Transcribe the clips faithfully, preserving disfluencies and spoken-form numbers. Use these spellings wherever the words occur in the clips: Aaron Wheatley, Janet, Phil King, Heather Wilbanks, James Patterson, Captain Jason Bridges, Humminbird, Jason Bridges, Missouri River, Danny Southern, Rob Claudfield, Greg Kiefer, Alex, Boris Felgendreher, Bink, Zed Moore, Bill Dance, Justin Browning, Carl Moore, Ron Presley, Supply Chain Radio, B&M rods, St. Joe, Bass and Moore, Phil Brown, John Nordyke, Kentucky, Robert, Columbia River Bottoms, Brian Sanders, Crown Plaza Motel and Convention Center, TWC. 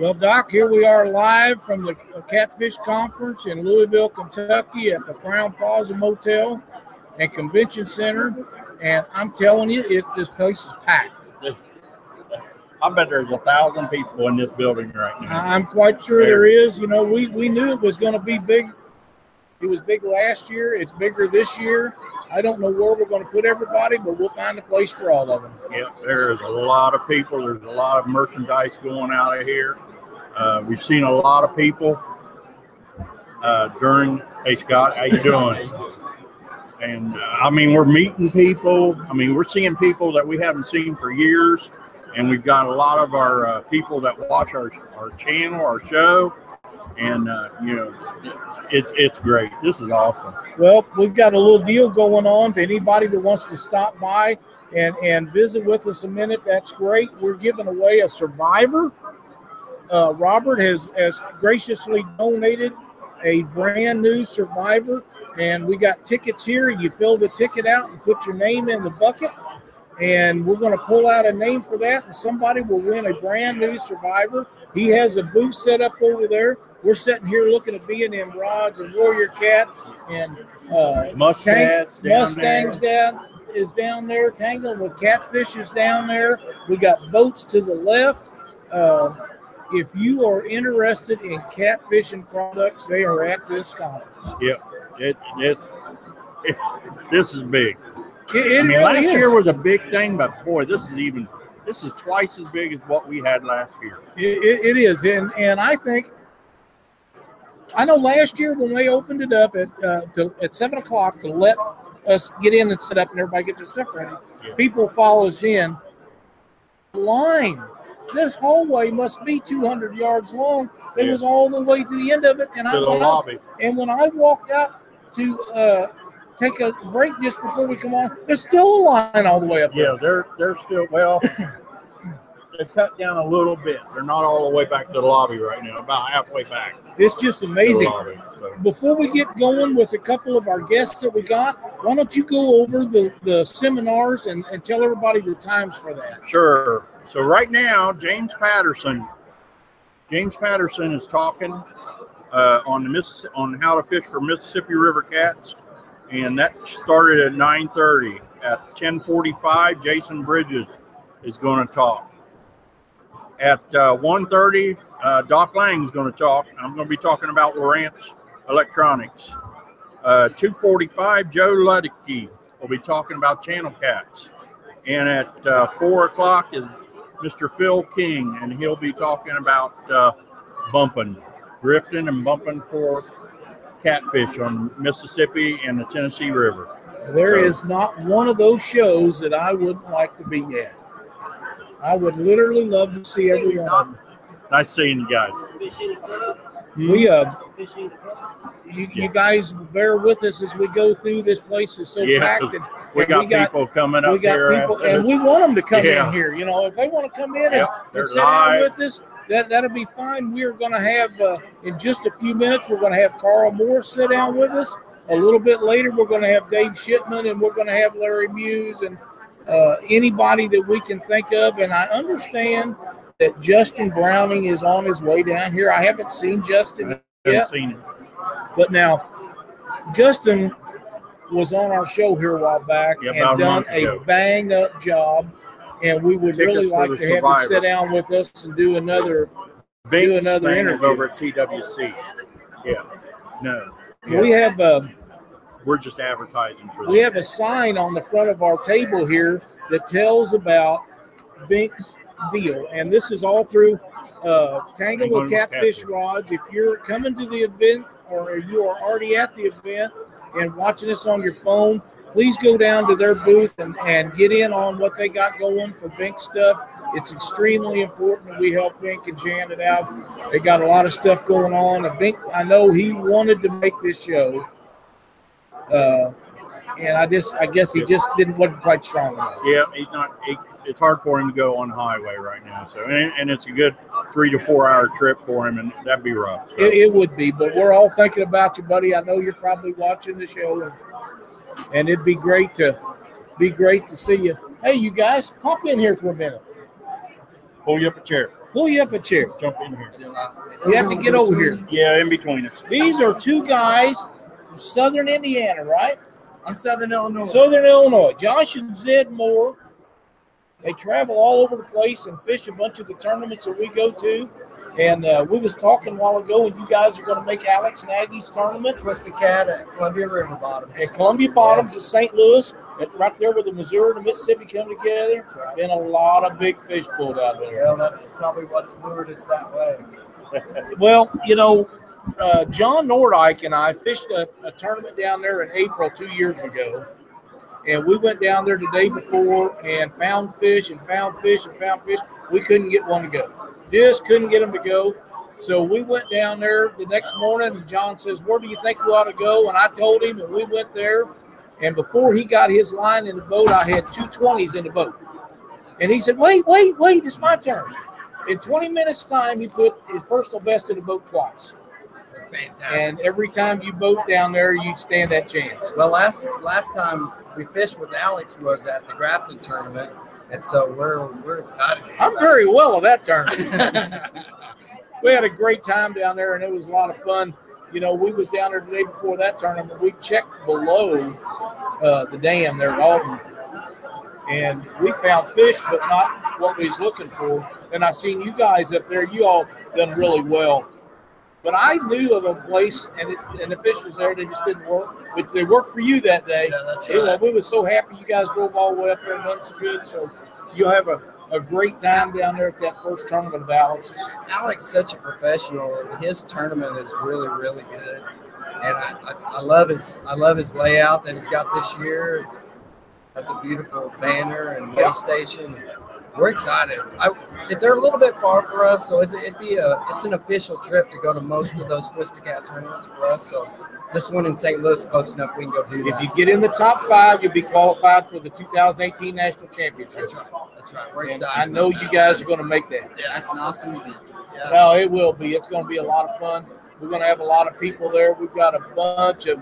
Well, Doc, here we are live from the Catfish Conference in Louisville, Kentucky at the Crown Plaza Motel and Convention Center. And I'm telling you, it this place is packed. It's, I bet there's a thousand people in this building right now. I'm quite sure there is. You know, we, we knew it was going to be big. It was big last year. It's bigger this year. I don't know where we're going to put everybody, but we'll find a place for all of them. Yeah, there is a lot of people. There's a lot of merchandise going out of here. Uh, we've seen a lot of people uh, during, hey, Scott, how you doing? And, uh, I mean, we're meeting people. I mean, we're seeing people that we haven't seen for years. And we've got a lot of our uh, people that watch our, our channel, our show. And, uh, you know, it, it's great. This is awesome. Well, we've got a little deal going on. For anybody that wants to stop by and, and visit with us a minute, that's great. We're giving away a Survivor. Uh, Robert has, has graciously donated a brand new Survivor. And we got tickets here. You fill the ticket out and put your name in the bucket. And we're going to pull out a name for that. And somebody will win a brand new Survivor. He has a booth set up over there. We're sitting here looking at B and M rods and Warrior Cat and uh, Mustangs. Mustangs down is down there, tangling with Catfish is down there. We got boats to the left. Uh, if you are interested in catfishing products, they are at this conference. Yep, it, it's, it's, this is big. It, it I mean, really last is. year was a big thing, but boy, this is even this is twice as big as what we had last year. It, it, it is, and and I think. I know last year when they opened it up at uh, to, at seven o'clock to let us get in and set up and everybody get their stuff ready, yeah. People follow us in. Line, this hallway must be two hundred yards long. It yeah. was all the way to the end of it, and to I went out. And when I walked out to uh, take a break just before we come on, there's still a line all the way up. Yeah, there. they're they're still well. They cut down a little bit. They're not all the way back to the lobby right now, about halfway back. It's just amazing. Lobby, so. Before we get going with a couple of our guests that we got, why don't you go over the, the seminars and, and tell everybody the times for that? Sure. So right now, James Patterson. James Patterson is talking uh, on the Miss on how to fish for Mississippi River cats, and that started at nine thirty. At ten forty-five, Jason Bridges is going to talk. At uh, one thirty, uh, Doc Lang is going to talk. I'm going to be talking about Lowrance Electronics. Uh, two forty-five, Joe Ludicke will be talking about channel cats. And at uh, four o'clock is Mister Phil King, and he'll be talking about uh, bumping, drifting and bumping for catfish on Mississippi and the Tennessee River. There so, is not one of those shows that I wouldn't like to be at. I would literally love to see everyone. Nice seeing you guys. We uh, you, yeah. you guys bear with us as we go through. This place is so yeah, packed, and we, and got we got people coming up we got here, people, and we want them to come yeah. in here. You know, if they want to come in yeah, and, and sit down with us, that that'll be fine. We're going to have uh, in just a few minutes. We're going to have Carl Moore sit down with us. A little bit later, we're going to have Dave Shipman, and we're going to have Larry Muse, and. Uh, anybody that we can think of, and I understand that Justin Browning is on his way down here. I haven't seen Justin I haven't yet, seen him. But now Justin was on our show here a while back yeah, and done a, a bang-up job, and we would Tickets really like to Survivor. have him sit down with us and do another Bink do another interview over at T W C. Yeah, no, yeah. we have. Uh, We're just advertising for that. We have a sign on the front of our table here that tells about Bink's deal. And this is all through uh, Tangle with Catfish Rods. If you're coming to the event or you are already at the event and watching this on your phone, please go down to their booth and, and get in on what they got going for Bink stuff. It's extremely important that we help Bink and Janet out. They got a lot of stuff going on. And Bink, I know he wanted to make this show. Uh, and I just, I guess he just didn't wasn't quite strong enough. Yeah, he's not. He, it's hard for him to go on the highway right now. So, and, and it's a good three to four hour trip for him, and that'd be rough. So. It, it would be, but we're all thinking about you, buddy. I know you're probably watching the show, and, and it'd be great to be great to see you. Hey, you guys, pop in here for a minute. Pull you up a chair. Pull you up a chair. Jump in here. You have to get over here. Yeah, in between us. These are two guys from Southern Indiana, right? I'm Southern Illinois. Southern Illinois. Josh and Zed Moore. They travel all over the place and fish a bunch of the tournaments that we go to. And uh, we was talking a while ago, and you guys are going to make Alex and Aggie's tournament. Twisted Cat at Columbia River Bottoms. At Columbia Bottoms, yeah. At Saint Louis. That's right there where the Missouri and the Mississippi come together. Right. Been a lot of big fish pulled out there. Yeah, that's probably what's lured us that way. Well, you know, uh, John Nordyke and I fished a, a tournament down there in April two years ago. And we went down there the day before and found fish and found fish and found fish. We couldn't get one to go. Just couldn't get them to go. So we went down there the next morning, and John says, where do you think we ought to go? And I told him, and we went there. And before he got his line in the boat, I had two twenties in the boat. And he said, wait, wait, wait, it's my turn. In twenty minutes' time, he put his personal best in the boat twice. That's fantastic. And every time you boat down there, you stand that chance. Well, last last time we fished with Alex was at the Grafton tournament, and so we're we're excited. I'm very well of that tournament. We had a great time down there, and it was a lot of fun. You know, we was down there the day before that tournament. We checked below uh, the dam there at Alton, and we found fish, but not what we was looking for. And I seen you guys up there. You all done really well. But I knew of a place, and it, and the fish was there. They just didn't work. But they worked for you that day. Yeah, that's right. We were so happy you guys drove all the way up there and done so good. So you'll have a, a great time down there at that first tournament of Alex's. Alex is such a professional, and his tournament is really, really good. And I, I, I love his I love his layout that he's got this year. It's, that's a beautiful banner and way station. We're excited. I, they're a little bit far for us, so it, it'd be a it's an official trip to go to most of those Twisted Cat tournaments for us. So this one in Saint Louis is close enough we can go do that. If you get in the top five, you'll be qualified for the two thousand eighteen National Championship. That's right. That's right. We're and excited. I know you guys are going to make that. Yeah, that's an awesome event. Yeah. No, it will be. It's going to be a lot of fun. We're going to have a lot of people there. We've got a bunch of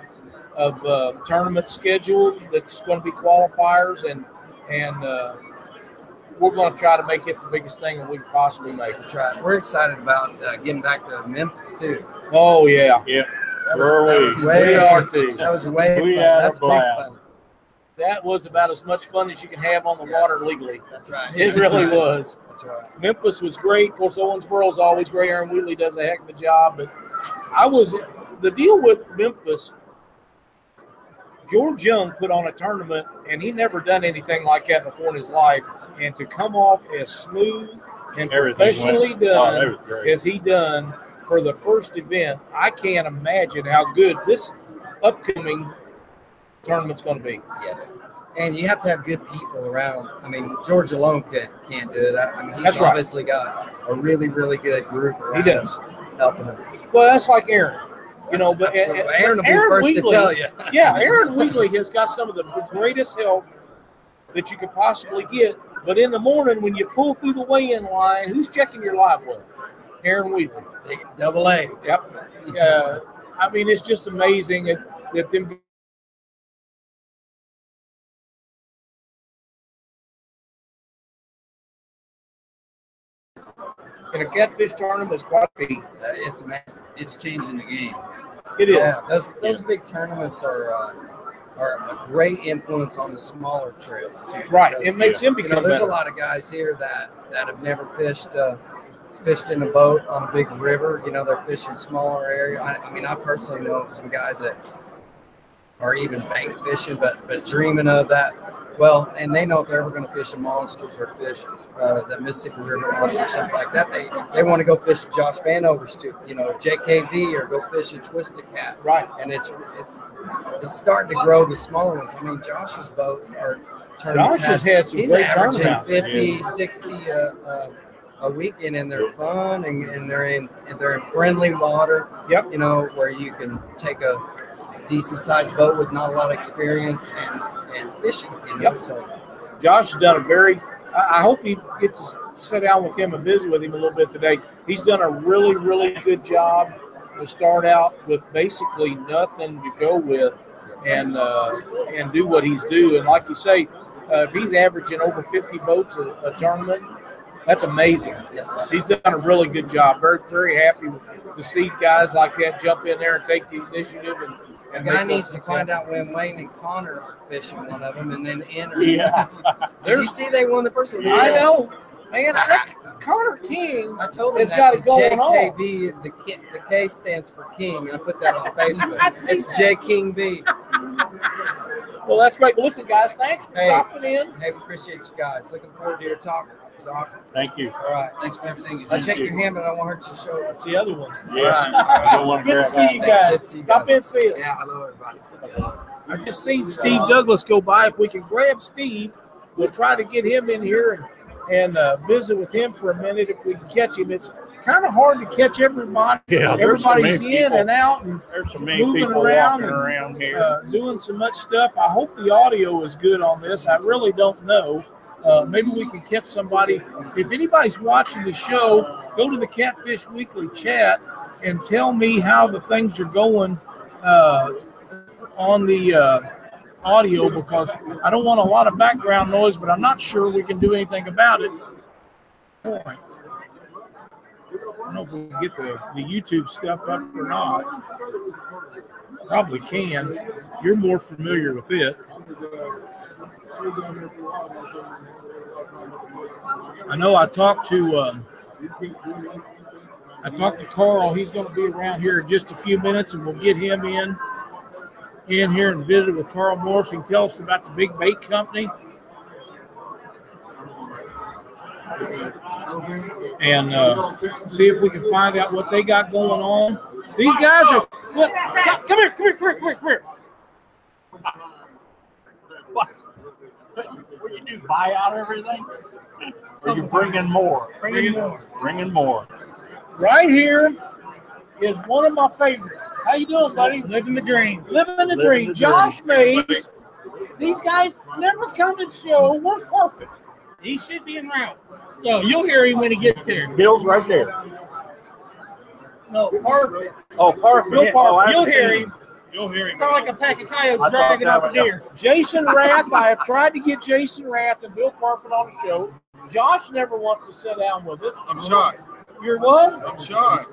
of uh, tournaments scheduled that's going to be qualifiers and and. Uh, We're going to try to make it the biggest thing that we can possibly make. Try. We're excited about uh, getting back to Memphis, too. Oh, yeah. Yeah. Sure was, we. Way, we are, too. That was way we fun. That's big fun. That was about as much fun as you can have on the yeah. water legally. That's right. It That's really right. was. That's right. Memphis was great. Of course, Owensboro's always great. Aaron Wheatley does a heck of a job. But I was – the deal with Memphis, George Young put on a tournament, and he never done anything like that before in his life. And to come off as smooth and professionally done as he done for the first event, I can't imagine how good this upcoming tournament's going to be. Yes. And you have to have good people around. I mean, George alone could, can't do it. I mean, he's obviously got a really, really good group around him. He does. Helping him. Well, that's like Aaron. You know, but Aaron will be first to tell you. Yeah, Aaron Wheatley has got some of the greatest help that you could possibly get. But in the morning, when you pull through the weigh-in line, who's checking your live well? Aaron Wheatley. Double A. Yep. Uh, I mean, it's just amazing that, that them – and a catfish tournament is quite big. Uh, it's amazing. It's changing the game. It is. Yeah, those, those big tournaments are uh, – are a great influence on the smaller trails too. Right, because, it makes them become you know, There's better. A lot of guys here that, that have never fished uh, fished in a boat on a big river. You know, they're fishing smaller area. I, I mean, I personally know some guys that are even bank fishing, but but dreaming of that. Well, and they know if they're ever going to fish a monsters or fish uh, the Mississippi River monsters or something like that, they they want to go fish Josh Vanover's too, you know, J K V or go fish a Twisted Cat. Right. And it's it's it's starting to grow the smaller ones. I mean, Josh's boat or tournaments. Josh has had some he's great averaging fifty, sixty uh, uh, a weekend, and they're fun and, and they're in and they're in friendly water. Yep. You know, where you can take a decent-sized boat with not a lot of experience and, and fishing. You know? Yep. So Josh has done a very – I hope you get to sit down with him and visit with him a little bit today. He's done a really, really good job to start out with basically nothing to go with and uh, and do what he's doing. Like you say, uh, if he's averaging over fifty boats a, a tournament – That's amazing. Yes. He's done a really good job. Very, very happy to see guys like that jump in there and take the initiative. And, and the guy needs to find out when Wayne and Connor are fishing one of them and then enter. Yeah. Did you see they won the first one? Yeah. I know. Man, that Connor King I told him has got it going on. The K, the K stands for King. I put that on Facebook. It's that. J King B. Well, that's great. Well, listen, guys, thanks for hey, stopping in. Hey, we appreciate you guys. Looking forward to your talk, Doc. Thank you. All right. Thanks for everything. I checked you. your hand, but I want to hurt your shoulder. It's the other one. Yeah. All right. I don't want to Good to see you guys. Stop Stop and see us. Yeah, I love everybody. I just seen Steve Douglas go by. If we can grab Steve, we'll try to get him in here and and uh, visit with him for a minute if we can catch him. It's kind of hard to catch everybody. Yeah, everybody's in people, and out and there's some moving around, and, around here. Uh, doing so much stuff. I hope the audio is good on this. I really don't know. Uh, maybe we can catch somebody. If anybody's watching the show, go to the Catfish Weekly chat and tell me how the things are going uh, on the uh, audio, because I don't want a lot of background noise, but I'm not sure we can do anything about it. I don't know if we can get the, the YouTube stuff up or not. Probably can. You're more familiar with it. I know I talked to um, I talked to Carl. He's going to be around here in just a few minutes, and we'll get him in. in here and visit with Carl Morris and tell us about the Big Bait Company. And uh, see if we can find out what they got going on. These guys are... Look, come, come here, come here, come here, come here. What? What do you do, buy out everything? Or are you bringing more? Bringing more. Bringing more. Right here is one of my favorites. How you doing, buddy? Living the dream. Living the Living dream. The Josh dream. Mays. These guys never come to the show. We're perfect. He should be in route. So you'll hear him when he gets here. Bill's right there. No, Parfitt. Oh, Parfitt. Bill Parfitt. Oh, you'll hear him. him. You'll hear him. Sound like a pack of coyotes dragging up a deer. Jason Rath. I have tried to get Jason Rath and Bill Parfitt on the show. Josh never wants to sit down with it. I'm shy. You're what? I'm shy.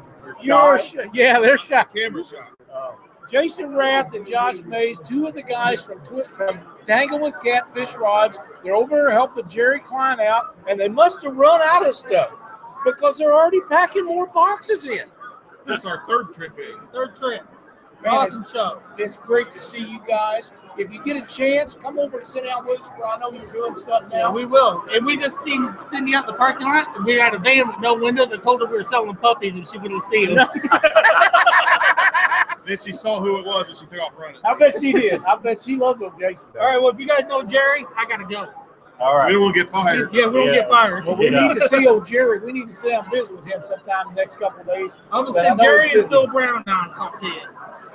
You're sh yeah, they're shot. Camera shot. Oh. Jason Rath and Josh Mays, two of the guys from Twi from Tangle with Catfish Rods. They're over there helping Jerry Klein out, and they must have run out of stuff because they're already packing more boxes in. That's our third trip in. Third trip. Man, awesome show. It's great to see you guys. If you get a chance, come over and sit down with us. For I know you're doing stuff now. Yeah, we will. And we just seen Cindy out in the parking lot, and we had a van with no windows. I told her we were selling puppies, and she wouldn't see them. Then she saw who it was, and she took off running. I bet she did. I bet she loves them, Jason. All right, well, if you guys know Jerry, I got to go. All right. We don't get fired. Yeah, we don't yeah. get fired. Well, we yeah. need to see old Jerry. We need to sit down and visit with him sometime in the next couple of days. I'm going to send Jerry and Phil Brown down to talk to you.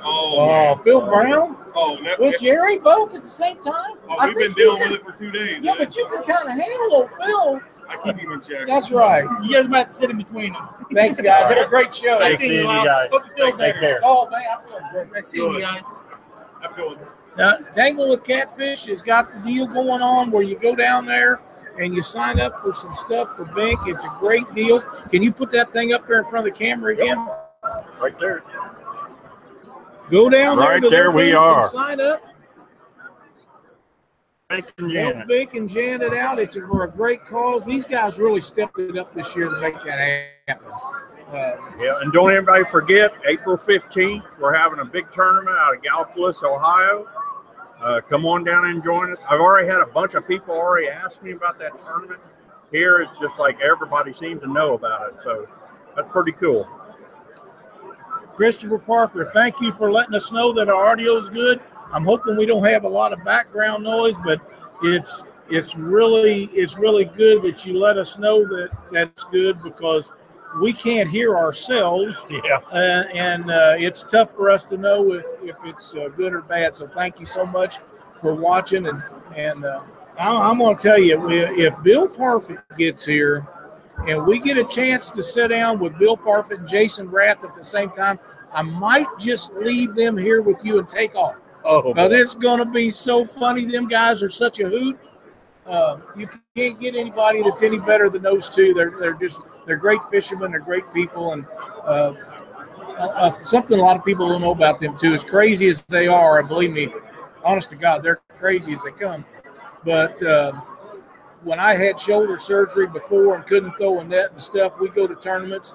Oh, uh, Phil Brown? Oh, no, with Jerry both at the same time? Oh, I we've been dealing with it for two days. Yeah, man. But you can kind of handle old Phil. I keep him in check. That's right. You guys might sit in between them. Thanks, guys. Right. Have a great show. Nice seeing you, you guys. Hope you feel better. Oh, man, I feel great. Nice seeing you guys. I'm good. Now, Tangle with Catfish has got the deal going on where you go down there and you sign up for some stuff for Bink. It's a great deal. Can you put that thing up there in front of the camera again? Right there. Go down there. Right there we are. Sign up. Bink and Janet. Bink and Janet out. It's for a great cause. These guys really stepped it up this year to make that happen. Uh, yeah, and don't everybody forget, April fifteenth, we're having a big tournament out of Gallipolis, Ohio. Uh, come on down and join us. I've already had a bunch of people already ask me about that tournament. Here, it's just like everybody seems to know about it. So that's pretty cool. Christopher Parker, thank you for letting us know that our audio is good. I'm hoping we don't have a lot of background noise, but it's it's really it's really good that you let us know that that's good, because we can't hear ourselves. Yeah, uh, and uh, it's tough for us to know if if it's uh, good or bad. So thank you so much for watching, and and uh, I'm going to tell you, if Bill Parfitt gets here and we get a chance to sit down with Bill Parfitt and Jason Rath at the same time, I might just leave them here with you and take off. Oh, because it's going to be so funny. Them guys are such a hoot. Um, you can't get anybody that's any better than those two. They're they're just they're great fishermen. They're great people, and uh, uh, something a lot of people don't know about them too. As crazy as they are, and believe me, honest to God, they're crazy as they come. But uh, when I had shoulder surgery before and couldn't throw a net and stuff, we go to tournaments,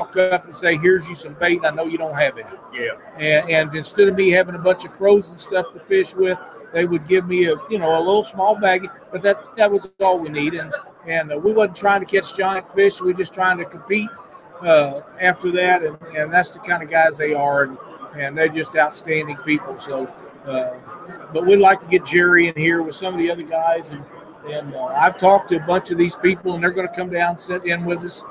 walk up and say, here's you some bait, and I know you don't have any. Yeah. And, and instead of me having a bunch of frozen stuff to fish with, they would give me a, you know, a little small baggie, but that that was all we needed. And, and uh, we wasn't trying to catch giant fish. We were just trying to compete uh, after that, and, and that's the kind of guys they are, and, and they're just outstanding people. So, uh, but we'd like to get Jerry in here with some of the other guys, and, and uh, I've talked to a bunch of these people, and they're going to come down and sit in with us.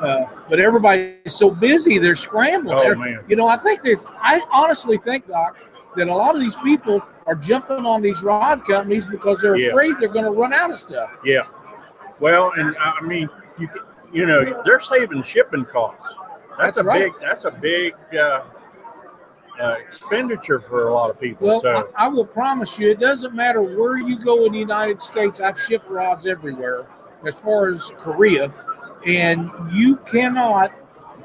Uh, but everybody's so busy, they're scrambling. Oh, they're, man. You know, I think there's – I honestly think, Doc, that a lot of these people are jumping on these rod companies because they're yeah. afraid they're going to run out of stuff. Yeah. Well, and I mean, you you know, they're saving shipping costs. That's, that's a right. big – that's a big uh, uh, expenditure for a lot of people. Well, so. I, I will promise you, it doesn't matter where you go in the United States. I've shipped rods everywhere as far as Korea. And you cannot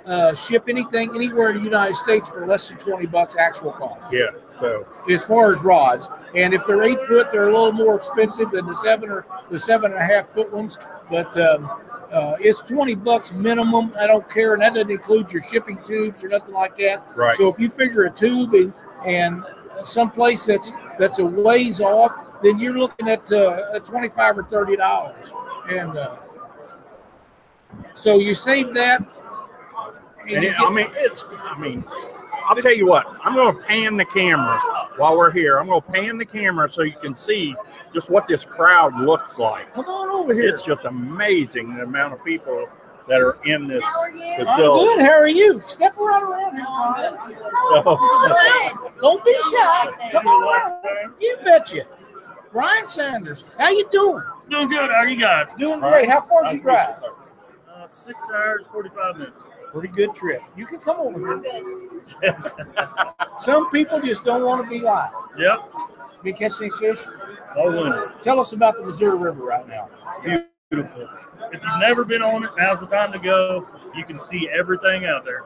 uh, ship anything anywhere in the United States for less than twenty bucks actual cost. Yeah. So as far as rods, and if they're eight foot, they're a little more expensive than the seven or the seven and a half foot ones. But um, uh, it's twenty bucks minimum. I don't care, and that doesn't include your shipping tubes or nothing like that. Right. So if you figure a tube and and someplace that's that's a ways off, then you're looking at uh, twenty-five or thirty dollars. And uh, so you save that. And and it, I mean, it's. I mean, I'll tell you what. I'm going to pan the camera while we're here. I'm going to pan the camera so you can see just what this crowd looks like. Come on over here. It's just amazing the amount of people that are in this facility. I'm good. How are you? Step right around here. Oh. Don't be shy. Come on around. You betcha. Brian Sanders, how you doing? Doing good. How are you guys? Doing great. Right. How far did you drive? Six hours, forty-five minutes. Pretty good trip. You can come over here. Some people just don't want to be live. Yep. Be catching fish. So wonderful. Tell us about the Missouri River right now. It's beautiful. If you've never been on it, now's the time to go. You can see everything out there.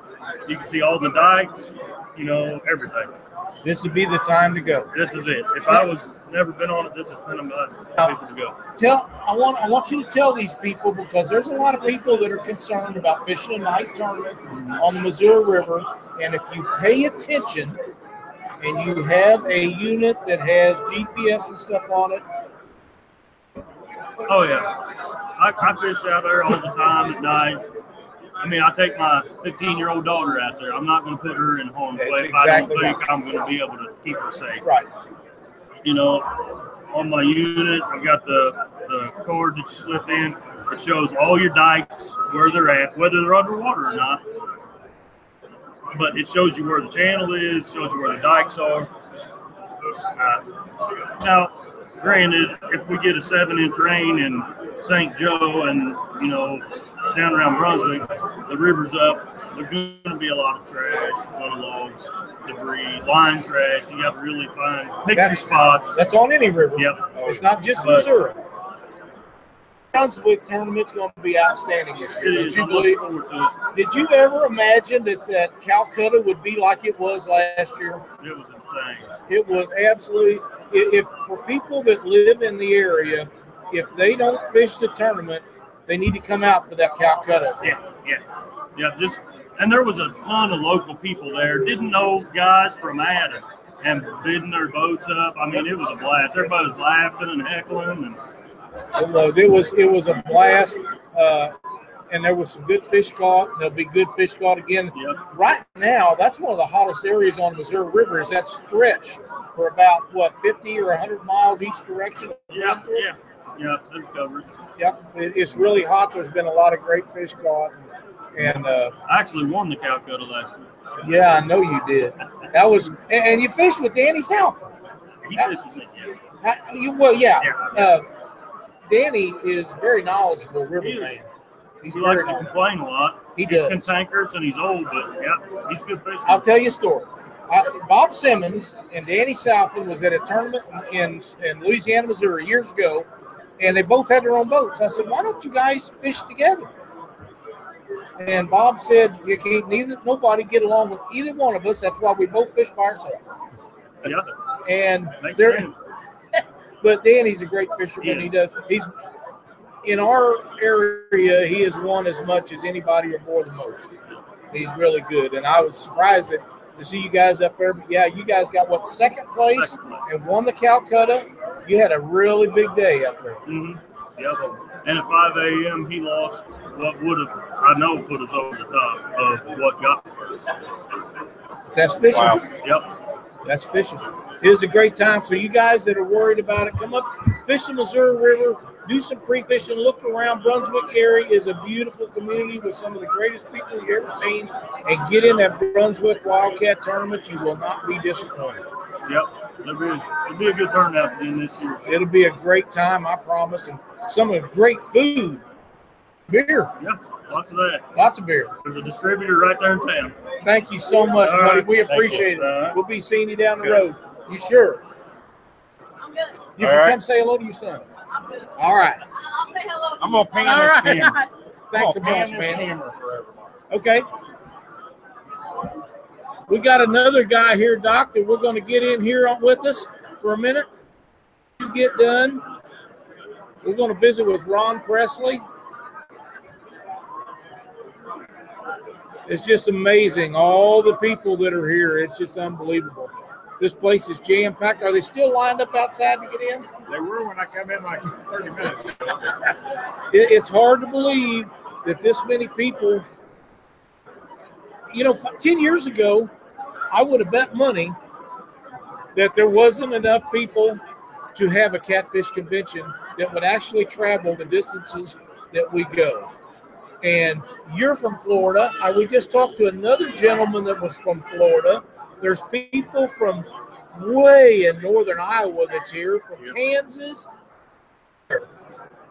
You can see all the dikes. You know everything. This would be the time to go. This is it. If I was never been on it, this has been a must for people to go. Tell I want I want you to tell these people, because there's a lot of people that are concerned about fishing a night tournament on the Missouri River, and if you pay attention and you have a unit that has G P S and stuff on it. Oh yeah, I, I fish out there all the time at night. I mean, I take my fifteen-year-old daughter out there. I'm not going to put her in harm's way. Exactly. I don't think right. I'm going to be able to keep her safe. Right. You know, on my unit, I've got the, the cord that you slip in. It shows all your dikes, where they're at, whether they're underwater or not. But it shows you where the channel is, shows you where the dikes are. Uh, now, granted, if we get a seven-inch rain in Saint Joe and, you know, down around Brunswick, the river's up. There's going to be a lot of trash, a lot of logs, debris, line trash. You got to really find picking spots. That's on any river. Yep. It's not just but, Missouri. Brunswick tournament's going to be outstanding this year. It is. I'm looking forward to it. Did you ever imagine that, that Calcutta would be like it was last year? It was insane. It was absolutely. If for people that live in the area, if they don't fish the tournament, they need to come out for that Calcutta. Yeah, yeah, yeah. Just and there was a ton of local people there. Didn't know guys from Adam and bidding their boats up. I mean, it was a blast. Everybody was laughing and heckling. And it was, it was, it was a blast. Uh, and there was some good fish caught. And there'll be good fish caught again. Yep. Right now, that's one of the hottest areas on the Missouri River. Is that stretch for about what fifty or a hundred miles each direction? Yeah, yeah, yeah. It's covered. Yep, it's really hot. There's been a lot of great fish caught, and, and uh, I actually won the Calcutta last year. Yeah, I know you did. That was, and, and you fished with Danny Southern. He that, fished with me. Yeah. I, you, well, yeah. yeah. Uh, Danny is very knowledgeable river he man. He's he likes to knowledgeable. complain a lot. He he's does. He's cantankerous and he's old, but yeah, he's good fishing. I'll tell you a story. I, Bob Simmons and Danny Southern was at a tournament in in Louisiana, Missouri years ago. and they both had their own boats. I said, why don't you guys fish together? And Bob said, you can't neither nobody get along with either one of us. That's why we both fish by ourselves. Yeah. And there, but Danny's a great fisherman. Yeah. He does. He's in our area. He has won as much as anybody or more than most. He's really good. And I was surprised that, to see you guys up there. But yeah, you guys got what second place, second place. And won the Calcutta. You had a really big day up there. Mm-hmm. Yep. And at five a m he lost what would have, I know, put us over the top of what got first. That's fishing. Wow. Yep. That's fishing. It was a great time. So you guys that are worried about it, come up, fish the Missouri River, do some pre-fishing, look around. Brunswick area is a beautiful community with some of the greatest people you've ever seen. And get in that Brunswick Wildcat tournament. You will not be disappointed. Yep. It'll be, it'll be a good turnout again this year. It'll be a great time, I promise. And some of the great food. Beer. Yeah, lots of that. Lots of beer. There's a distributor right there in town. Thank you so much, all buddy. Right. We appreciate it. Right. We'll be seeing you down the good. road. You sure? I'm good. You all can right. come say hello to your son. I'm good. All right. I'll say hello to I'm going to pan all this right. camera. Thanks a bunch, man. Okay. We got another guy here, Doc, that we're going to get in here with us for a minute. You get done. We're going to visit with Ron Presley. It's just amazing, all the people that are here. It's just unbelievable. This place is jam-packed. Are they still lined up outside to get in? They were when I came in like thirty minutes ago. it, it's hard to believe that this many people. You know, ten years ago, I would have bet money that there wasn't enough people to have a catfish convention that would actually travel the distances that we go. And you're from Florida. I, we just talked to another gentleman that was from Florida. There's people from way in northern Iowa that's here, from yep. Kansas.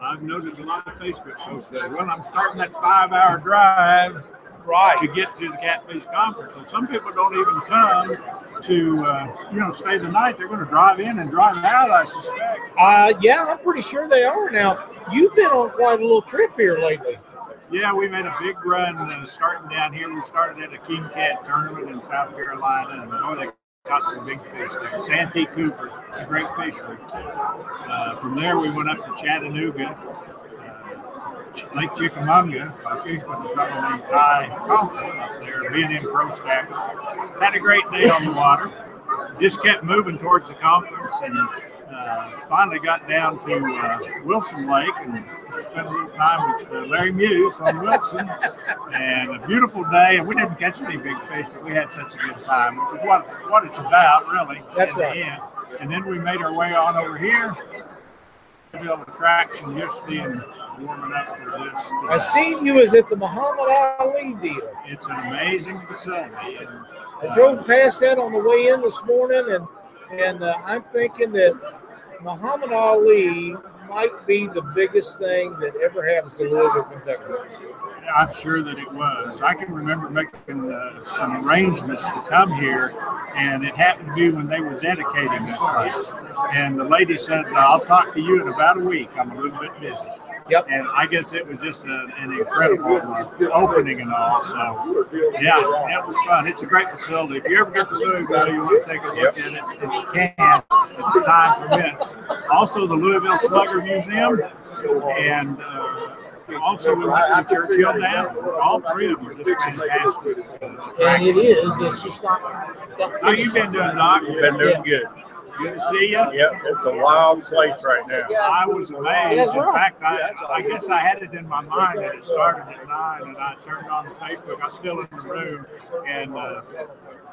I've noticed a lot of Facebook posts that, well, I'm starting that five-hour drive. Right. To get to the Catfish Conference. So some people don't even come to, uh, you know, stay the night. They're going to drive in and drive out, I suspect. Uh, yeah, I'm pretty sure they are now. You've been on quite a little trip here lately. Yeah, we made a big run uh, starting down here. We started at a King Cat tournament in South Carolina, and oh, they got some big fish there. Santee Cooper, it's a great fishery. Uh, from there, we went up to Chattanooga. Lake Chickamauga, I fished with a fellow named Ty Conklin up there, B and M pro staffer. Had a great day on the water. Just kept moving towards the conference and uh, finally got down to uh, Wilson Lake and spent a little time with uh, Larry Muse on Wilson. And a beautiful day, and we didn't catch any big fish, but we had such a good time, which is what, what it's about, really. That's right. The end. And then we made our way on over here. Build attraction yesterday and warming up for this. Uh, I seen you was at the Muhammad Ali deal. It's an amazing facility. And, uh, I drove past that on the way in this morning, and and uh, I'm thinking that Muhammad Ali might be the biggest thing that ever happens to Louisville, Kentucky. I'm sure that it was. I can remember making uh, some arrangements to come here, and it happened to be when they were dedicating the place. And the lady said, I'll talk to you in about a week. I'm a little bit busy. Yep. And I guess it was just a, an incredible uh, opening and all. So, yeah, that was fun. It's a great facility. If you ever get to Louisville, you want to take a look yep. at it if you can, if the time permits. Also, the Louisville Slugger Museum and uh, also we went to the Churchill Downs. All three of them are just fantastic. And it is. It's just not. How you been doing, Doc? Been doing good. Good to see you. Yep, it's a wild place right now. I was amazed. In fact, I, I guess I had it in my mind that it started at nine, and I turned on the Facebook. I was still in the room, and uh,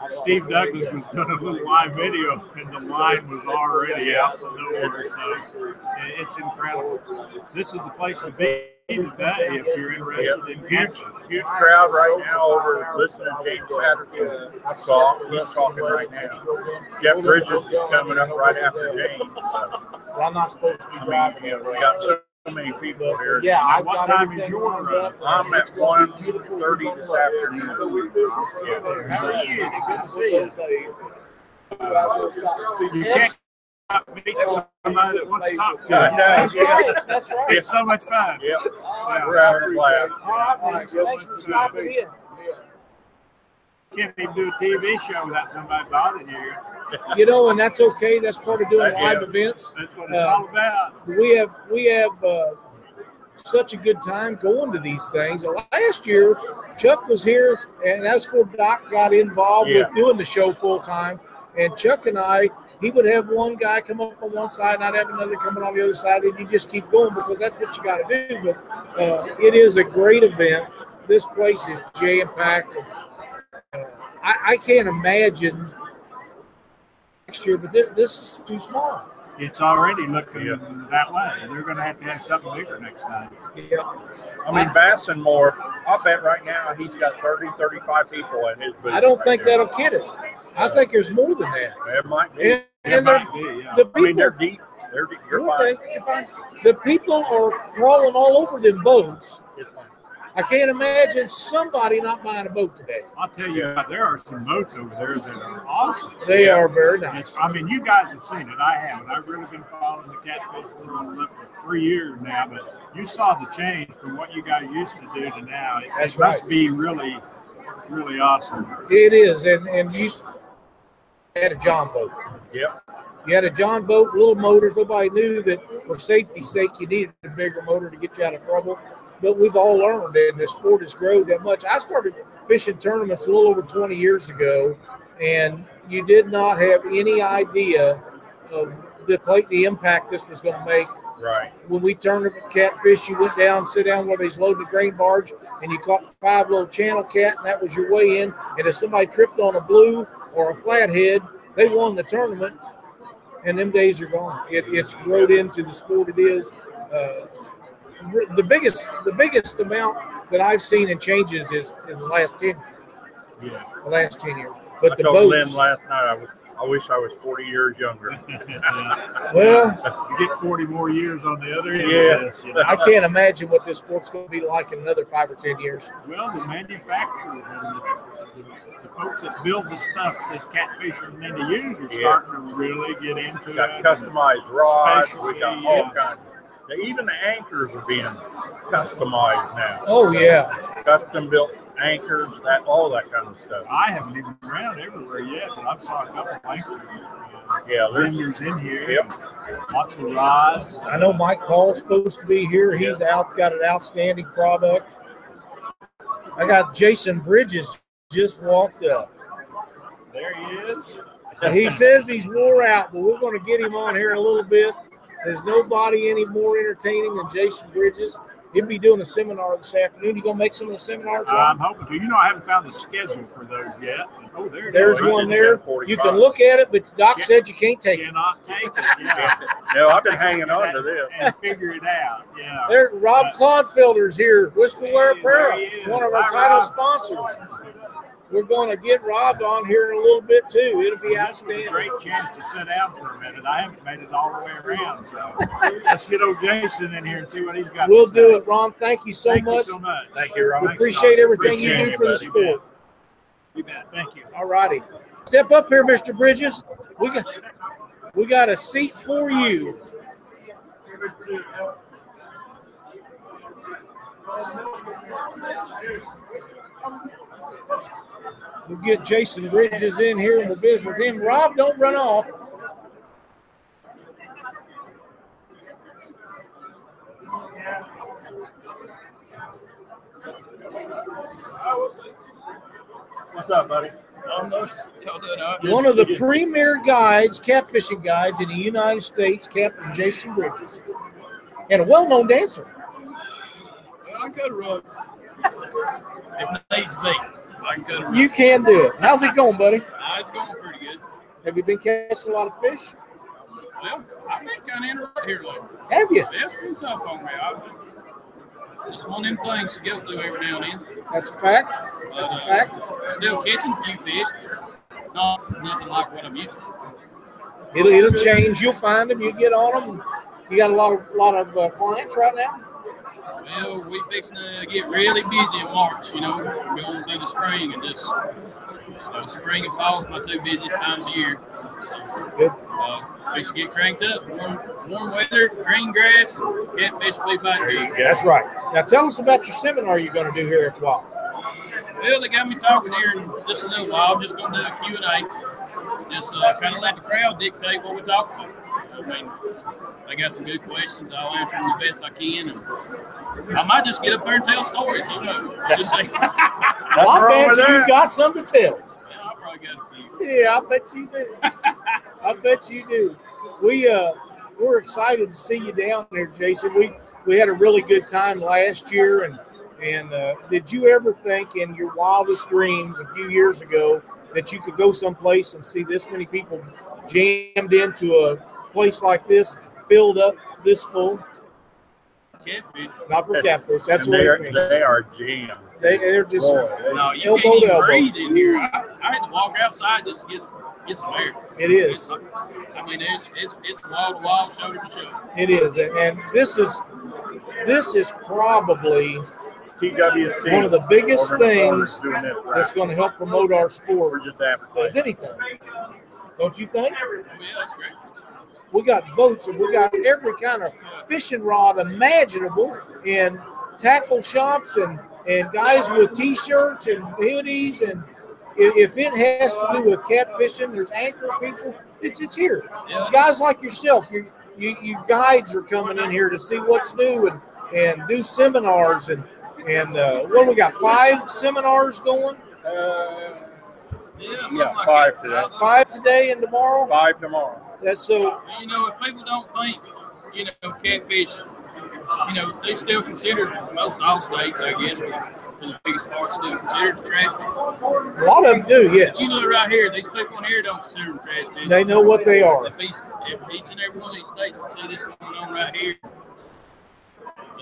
Steve Douglas was doing a little live video, and the line was already out the door. So it's incredible. This is the place to be today if you're interested yep. in huge, huge crowd right now over listening to James Patterson. I saw he's talking right now. Jeff Bridges is coming up right after James. Well, I'm not supposed to be driving it. We got so many people here. Yeah, now, I've what got time is your run? I'm at one thirty this afternoon. Yeah, how are you? Good to see you. Uh, you can't meet somebody that wants to talk to you. That's right. That's right. It's so much fun. Yep. Yeah. We're out and glad. All right, man. Thanks for stopping in. Can't even do a T V show without somebody bothering you. You know, and that's okay. That's part of doing live events. That's what it's uh, all about. We have we have uh, such a good time going to these things. Last year, Chuck was here, and that's where Doc got involved yeah. with doing the show full time. And Chuck and I, he would have one guy come up on one side, and I'd have another coming on the other side, and you just keep going because that's what you got to do. But uh, it is a great event. This place is jam-packed. I, I can't imagine next year, but th this is too small. It's already looking yeah. that way. They're going to have to have something bigger next time. Yeah. I mean, Bass and Moore, I bet right now he's got thirty, thirty-five people in his booth. I don't right think there. That'll kid it. I uh, think there's more than that. It might be. And, and it might be, yeah. the people, I mean, they're deep. They're deep. You're okay. fine. The people are crawling all over them boats. I can't imagine somebody not buying a boat today. I'll tell you, there are some boats over there that are awesome. They are very nice. I mean, you guys have seen it. I haven't. I've really been following the Catfish for three years now, but you saw the change from what you guys used to do to now. It That's must right. be really, really awesome. It is. And, and you had a John boat. Yep. You had a John boat, little motors. Nobody knew that for safety's sake you needed a bigger motor to get you out of trouble. But we've all learned, and the sport has grown that much. I started fishing tournaments a little over twenty years ago, and you did not have any idea of the plate, the impact this was going to make. Right. When we turned up at Catfish, you went down, sit down where they's loading the grain barge, and you caught five little channel cat, and that was your way in. And if somebody tripped on a blue or a flathead, they won the tournament, and them days are gone. It, it's grown into the sport it is. Uh, The biggest, the biggest amount that I've seen in changes is, is the last ten years. Yeah, the last ten years. But I the told boats, Lynn last night, I, was, I wish I was forty years younger. Well, you get forty more years on the other end. Yeah, of this, you know? I can't imagine what this sport's going to be like in another five or ten years. Well, the manufacturers and the, the, the folks that build the stuff that Catfish and then the use are yeah. starting to really get into. We got it customized rods. We got all yeah. kinds. Even the anchors are being customized now. Oh, so yeah. Custom-built anchors, that all that kind of stuff. I haven't even around everywhere yet, but I've saw a couple of anchors. Yeah, there's in here. Yep. Lots of rods. I know Mike Paul's supposed to be here. He's yeah. out, got an outstanding product. I got Jason Bridges just walked up. There he is. He says he's wore out, but we're going to get him on here in a little bit. There's nobody any more entertaining than Jason Bridges. He'll be doing a seminar this afternoon. You gonna make some of the seminars? Uh, I'm hoping to. You know, I haven't found the schedule for those yet. Oh, there it There's is. one there. You can look at it, but Doc can't, said you can't take cannot it. Cannot take it. Yeah. No, I've been hanging on to this and figure it out. Yeah. There, Rob Clodfelder's here. Whisky Wear Apparel, one of our Hi, title Rob. sponsors. We're going to get Rob on here in a little bit, too. It'll be well, outstanding. A great chance to sit down for a minute. I haven't made it all the way around, so let's get old Jason in here and see what he's got. We'll do say. it, Ron. Thank you so Thank much. Thank you so much. Thank you, Ron. We appreciate everything appreciate you do for the sport. You bet. Thank you. All righty. Step up here, Mister Bridges. We got, we got a seat for you. We'll get Jason Bridges in here and we'll visit with him. Rob, don't run off. What's up, buddy? One of the premier guides, catfishing guides in the United States, Captain Jason Bridges, and a well-known dancer. Well, I could run if needs be. I can you can do it. How's it going, buddy? Uh, it's going pretty good. Have you been catching a lot of fish? Well, I've been kind of in right here lately. Have you? Yeah, it's been tough on me. I've just, just one of them things to go through every now and then. That's a fact. But, That's a uh, fact. Still catching a few fish, but not, nothing like what I'm used to. It'll, it'll change. You'll find them. You'll get on them. You got a lot of, lot of uh, clients right now? Well, we fixing to get really busy in March, you know, going through the spring and just uh, spring and fall is my two busiest times a year. So, Good. Uh, we should get cranked up. Warm, warm weather, green grass, catfish will be my gig. That's right. Now tell us about your seminar you're going to do here at the Walk. Well, they got me talking here in just a little while. I'm just going to do a Q and A. Just uh, kind of let the crowd dictate what we talk about. I mean, they got some good questions. I'll answer them the best I can. And I might just get up there and tell stories. Who knows? Just say. Well, I bet you got some to tell. Yeah, I probably got a few. Yeah, I bet you do. I bet you do. We uh, we're excited to see you down there, Jason. We we had a really good time last year, and and uh, did you ever think in your wildest dreams a few years ago that you could go someplace and see this many people jammed into a place like this, filled up this full? Catfish. Not for catfish. That's what I mean. They are jammed. They, they're just Boy, no. You elbow can't even elbow. breathe in here. I, I had to walk outside just to get get some air. It is. It's, I mean, it, it's it's wall to wall, shoulder to shoulder. It is, and, and this is this is probably T W C one of the biggest things right. that's going to help promote our sport as anything. Don't you think? Yeah, that's great. We got boats, and we got every kind of fishing rod imaginable, and tackle shops, and, and guys with T-shirts and hoodies, and if it has to do with catfishing, there's anchor people. It's it's here. Yeah. Guys like yourself, you, you you guides are coming in here to see what's new and and do seminars, and and uh, what do we got? Five seminars going. Uh, yeah, yeah five today. Five today and tomorrow. Five tomorrow. That's so. You know, if people don't think, you know, catfish, you know, they still consider most all states, I guess, for the biggest part, still considered trash fish. A lot of them do, yes. But you look right here, these people in here don't consider them trash fish. They know what they are. If each, if each and every one of these states can see this going on right here,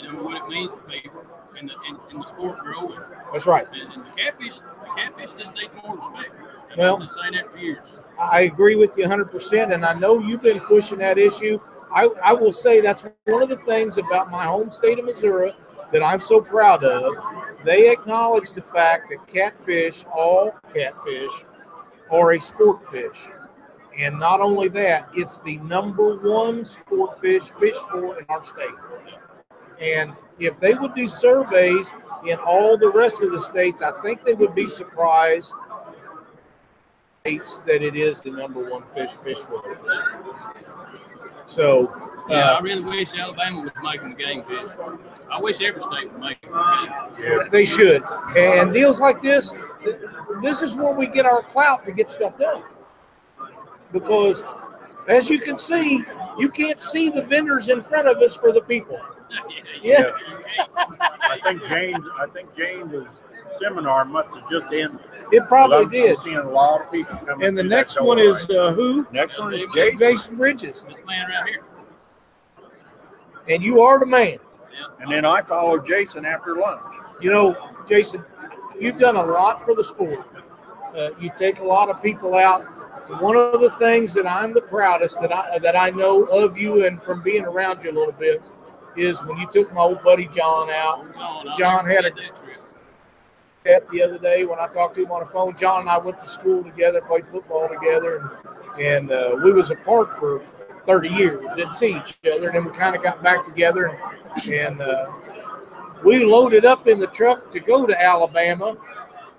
you know what it means to people and the, and, and the sport growing. That's right. And, and the catfish, the catfish just need more respect. And well, I've been saying that for years. I agree with you one hundred percent, and I know you've been pushing that issue. I, I will say that's one of the things about my home state of Missouri that I'm so proud of. They acknowledge the fact that catfish, all catfish, are a sport fish. And not only that, it's the number one sport fish fished for in our state. And if they would do surveys in all the rest of the states, I think they would be surprised that it is the number one fish fished for. So, yeah, uh, I really wish Alabama would make them game fish. I wish every state would make them game fish. Yeah. They should. And deals like this, this is where we get our clout to get stuff done. Because, as you can see, you can't see the vendors in front of us for the people. Yeah. yeah. I think James. I think James's seminar must have just ended. It probably did. I've seen a lot of people coming. And the next one is uh, who? Next one is Jason. Jason Bridges. This man right here. And you are the man. Yeah. And then I followed Jason after lunch. You know, Jason, you've done a lot for the sport. Uh, you take a lot of people out. One of the things that I'm the proudest that I that I know of you and from being around you a little bit. Is when you took my old buddy John out. John, John had a that trip. At the other day when I talked to him on the phone. John and I went to school together, played football together, and, and uh, we was apart for thirty years. Didn't see each other, and then we kind of got back together, and, and uh, we loaded up in the truck to go to Alabama,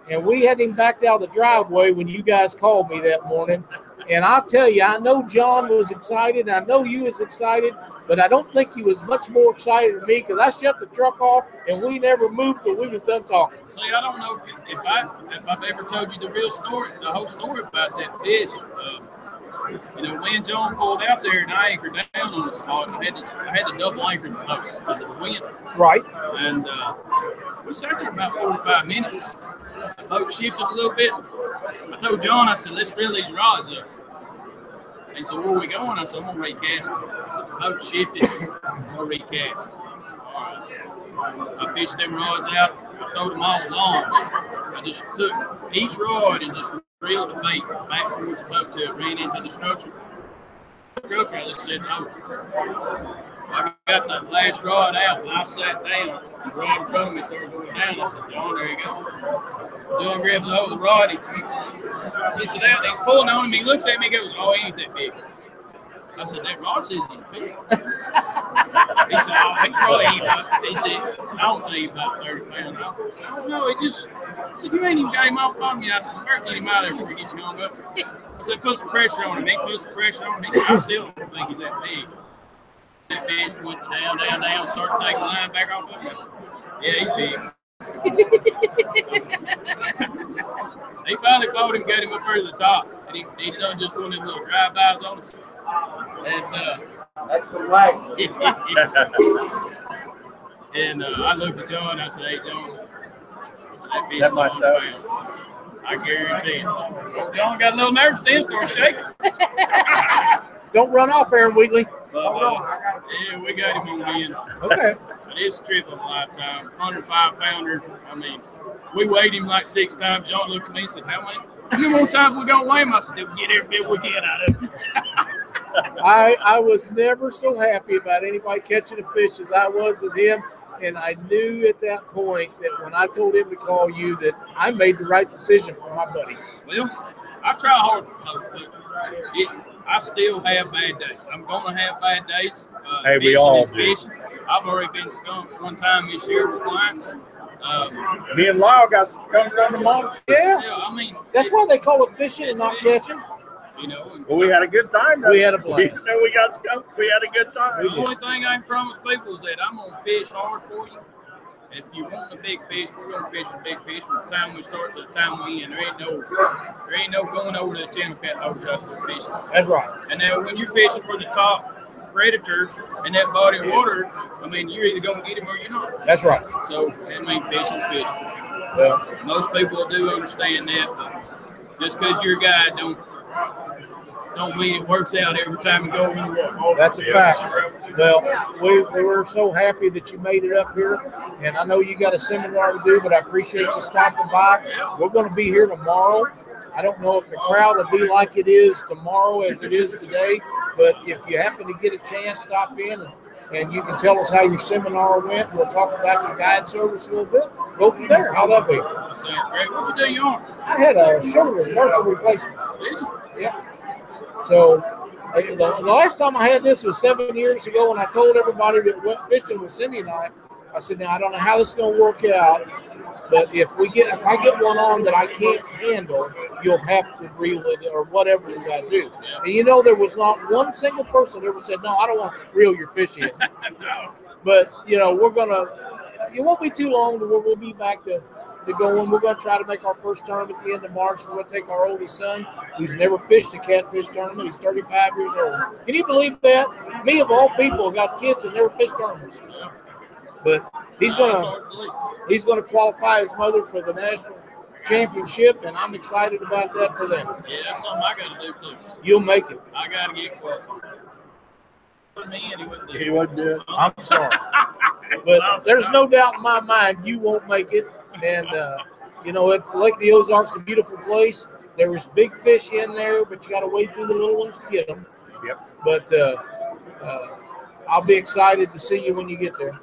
and we had him backed out of the driveway when you guys called me that morning. And I'll tell you, I know John was excited. I know you was excited, but I don't think he was much more excited than me because I shut the truck off and we never moved till we was done talking. See, I don't know if, if I if I've ever told you the real story, the whole story about that fish. Uh, you know, when John pulled out there and I anchored down on the spot, I had to I had to double anchor because of the wind. Right. And uh, we sat there about four or five minutes. The boat shifted a little bit. I told John, I said, let's reel these rods up. He said, where are we going? I said, I'm going to recast. I said, the boat shifted. I'm going to recast. I said, all right. I fished them rods out. I threw them all along. I just took each rod and just reeled the bait back towards the boat till it ran into the structure. The structure, I just said, no. I got the last rod out, and I sat down. rod in front of me started going down. I said, John, there you go. John grabs a hold of the rod. He gets it out. He's pulling on him. He looks at me and goes, oh, he ain't that big. I said, that rod says he's big. He said, oh, he probably ain't about, he said, I don't think he's about thirty pounds. I don't know. He just, I said, you ain't even got him off on me. I said, you better get him out of there before he gets you hung up. I said, put some pressure on him. He put some pressure on him. He said, I still don't think he's that big. That fish went down, down, down, started taking the line back off of us. Yeah, he's big. They finally caught him, got him up over the top. And he, he done just one of his little drive-bys on us. And, uh, That's the life. And uh, I looked at John and I said, hey, John, I said, that fish is long as well. I guarantee it. John got a little nervous then, started shaking. Don't run off, Aaron Wheatley. But, uh, yeah, we got him on in. Okay. But it's a trip of a lifetime. one oh five pounder. I mean, we weighed him like six times. John looked at me and said, how many? How many more times we going to weigh him? I said, get every bit we can out of him. I, I was never so happy about anybody catching a fish as I was with him. And I knew at that point that when I told him to call you that I made the right decision for my buddy. Well, I try hard for folks, but it, I still have bad days. I'm going to have bad days. Uh, hey, we all do. I've already been skunked one time this year with clients. Um, Me and Lyle got skunked on the mountain. Yeah. yeah, I mean. That's it, why they call it fishing and not fishing. Catching. You know, and, well, we had a good time. Though. We had a blast. So we got skunked. We had a good time. The only thing I can promise people is that I'm going to fish hard for you. If you want a big fish, we're going to fish a big fish from the time we start to the time we end. There ain't no, there ain't no going over to the channel cat over to fishing. That's right. And then when you're fishing for the top predator in that body of water, I mean, you're either going to get him or you're not. That's right. So I mean, fishing's fishing. Well, most people do understand that. But just because you're a guy, don't. Don't mean it works out every time you go over the water. That's a fact. Well, we, we were so happy that you made it up here, and I know you got a seminar to do, but I appreciate you stopping by. We're going to be here tomorrow. I don't know if the crowd will be like it is tomorrow as it is today, but if you happen to get a chance, stop in and, and you can tell us how your seminar went. We'll talk about your guide service a little bit. Go from there. How that be? Sounds great. What day you on? I had a shoulder partial replacement. Yeah. So the last time I had this was seven years ago, and I told everybody that went fishing with Cindy and I, I said, now I don't know how this is going to work out, but if we get, if I get one on that I can't handle, you'll have to reel it or whatever you got to do. Yeah. And you know, there was not one single person that ever said, no, I don't want to reel your fish in. No. But, you know, we're going to, it won't be too long, but we'll be back to to go in. We're going to try to make our first tournament at the end of March. We're going to take our oldest son, who's never fished a catfish tournament. He's thirty-five years old. Can you believe that? Me, of all people, got kids that never fished tournaments. But he's going to he's going to qualify his mother for the national championship, and I'm excited about that for them. Yeah, that's something I got to do, too. You'll make it. I got to get qualified. He wouldn't do it. He wouldn't do it. I'm sorry. But there's no doubt in my mind you won't make it. And, uh, you know, it, Lake of the Ozarks, a beautiful place. There was big fish in there, but you got to wade through the little ones to get them. Yep. But uh, uh, I'll be excited to see you when you get there.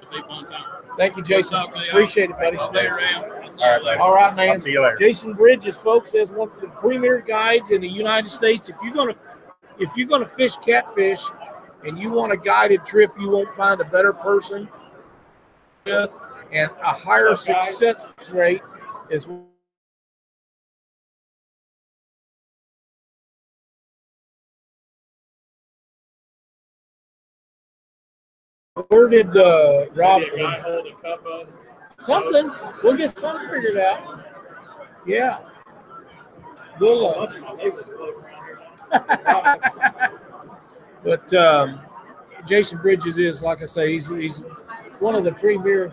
It'll be fun time. Thank you, Jason. Appreciate it, buddy. All right, later. All right, man. I'll see you later. Jason Bridges, folks, is one of the premier guides in the United States. If you're gonna, if you're gonna fish catfish, and you want a guided trip, you won't find a better person with. And a higher success rate is where did uh, Robert hold a cup of something? We'll get something figured out. Yeah, we'll. Uh, but um, Jason Bridges is, like I say, he's he's one of the premier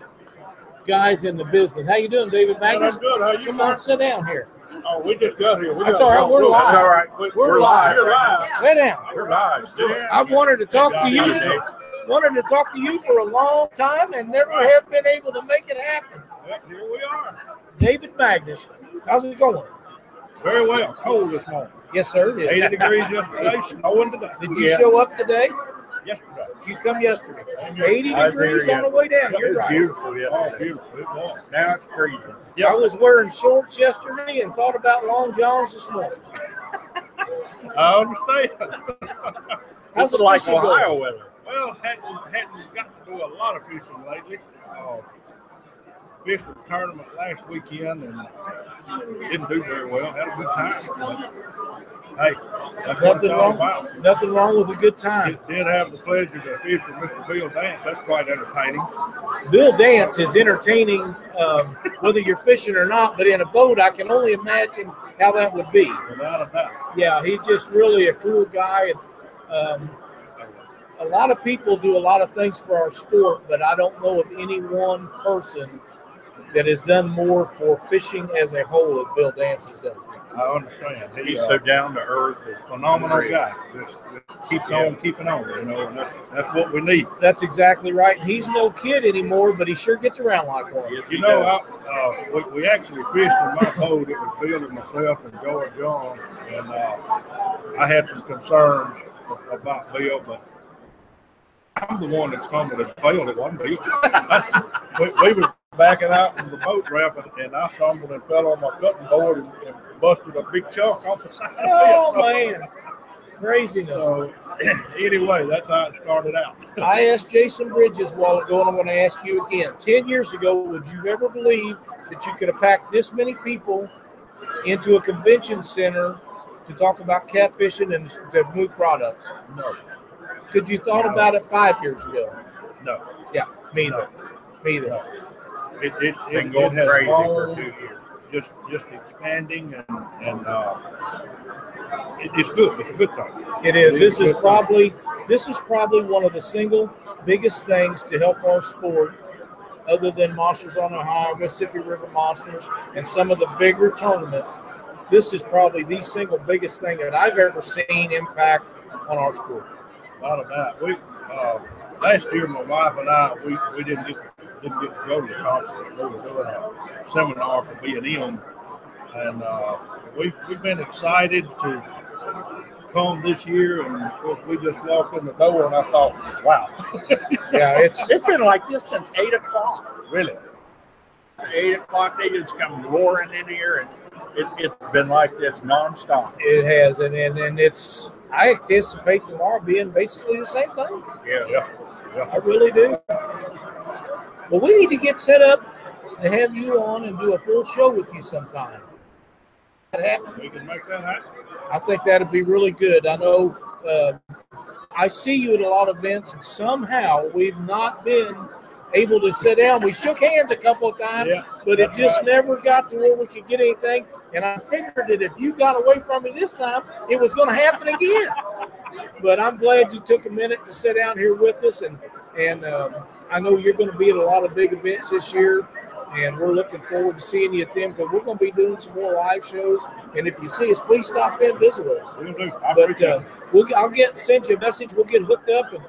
guys in the business. How you doing, David Magnus? I'm good. How you? Come on, sit down here. Oh, we just got here. We That's all right. We're live. That's all right. We're, we're live. We're live. Sit down. We're live. Sit down. I wanted to talk to you. Wanted to talk to you for a long time and never right. have been able to make it happen. Yep, here we are. David Magnus, how's it going? Very well. Cold this morning. Yes, sir. It is. eighty degrees yesterday. Did you yeah. show up today? Yesterday. You come yesterday. eighty degrees on the way down. You're right. It was beautiful yesterday. Oh, beautiful. It was. Now it's freezing. Yep. I was wearing shorts yesterday and thought about long johns this morning. I understand. How's it like Ohio weather? Well, hadn't hadn't got to do a lot of fishing lately. Uh, fished a tournament last weekend and didn't do very well. Had a good time. Hey, that's nothing wrong. About. Nothing wrong with a good time. It did have the pleasure to fish with Mister Bill Dance. That's quite entertaining. Bill Dance is entertaining, um, whether you're fishing or not. But in a boat, I can only imagine how that would be. Without a doubt. Yeah, he's just really a cool guy. And, um, a lot of people do a lot of things for our sport, but I don't know of any one person that has done more for fishing as a whole as Bill Dance has done. I understand. He's uh, so down to earth, a phenomenal guy. Just, just keeps yeah. on keeping on. You know, and that's, that's what we need. That's exactly right. And he's no kid anymore, but he sure gets around like one. Yes, you know, I, uh, we, we actually fished in my boat. It was Bill and myself and George John, and uh, I had some concerns about Bill, but I'm the one that stumbled and failed. It wasn't Bill. we, we was backing out from the boat ramp, and, and I stumbled and fell on my cutting board and, and busted a big chunk off the side of the Oh, so, man. Craziness. So, anyway, that's how it started out. I asked Jason Bridges a while ago, and I'm going to ask you again. Ten years ago, would you ever believe that you could have packed this many people into a convention center to talk about catfishing and to move products? No. Could you thought no. about it five years ago? No. Yeah, me either. No. Me either. No. It, it, it, it has crazy for two years. Just, just expanding, and, and uh, it, it's good. It's a good thing. It is. It this is, is probably thing. This is probably one of the single biggest things to help our sport, other than Monsters on Ohio, Mississippi River Monsters, and some of the bigger tournaments. This is probably the single biggest thing that I've ever seen impact on our sport. Out of that, we uh, last year my wife and I we, we didn't get didn't get to go to the conference. We were doing a seminar for B and M, and uh, we we've been excited to come this year. And of course, we just walked in the door, and I thought, wow, yeah, it's it's been like this since eight o'clock. Really, eight o'clock they just come roaring in here, and it, it's been like this nonstop. It has, and and, and it's. I anticipate tomorrow being basically the same thing. Yeah, yeah, yeah. I really do. Well, we need to get set up to have you on and do a full show with you sometime. That happen? We can make that happen. I think that'd be really good. I know uh, I see you at a lot of events, and somehow we've not been able to sit down. We shook hands a couple of times, yeah, but it just right. never got to where we could get anything. And I figured that if you got away from me this time, it was going to happen again. But I'm glad you took a minute to sit down here with us. And, and um, I know you're going to be at a lot of big events this year. And we're looking forward to seeing you at them, because we're going to be doing some more live shows. And if you see us, please stop in and visit us. I but uh, we'll, I'll get send you a message. We'll get hooked up and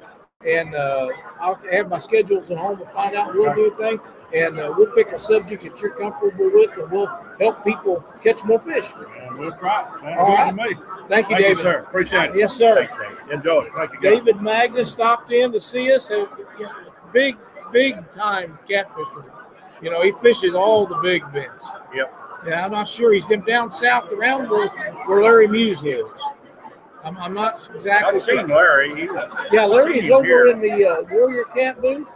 And uh, I'll have my schedules at home to find out. We'll do a thing, and uh, we'll pick a subject that you're comfortable with, and we'll help people catch more fish. And we'll try. Man, all right. Me. Thank you, Thank David. You, sir. Appreciate it. Yes, sir. Thanks, enjoy it. Thank you, guys. David Magnus stopped in to see us. Big, big time catfisher. You know, he fishes all the big bends. Yep. Yeah, I'm not sure. He's down south around where, where Larry Muse lives. I'm, I'm not exactly I've sure. seen Larry. He was, yeah, Larry's over here in the uh, Warrior Cat booth.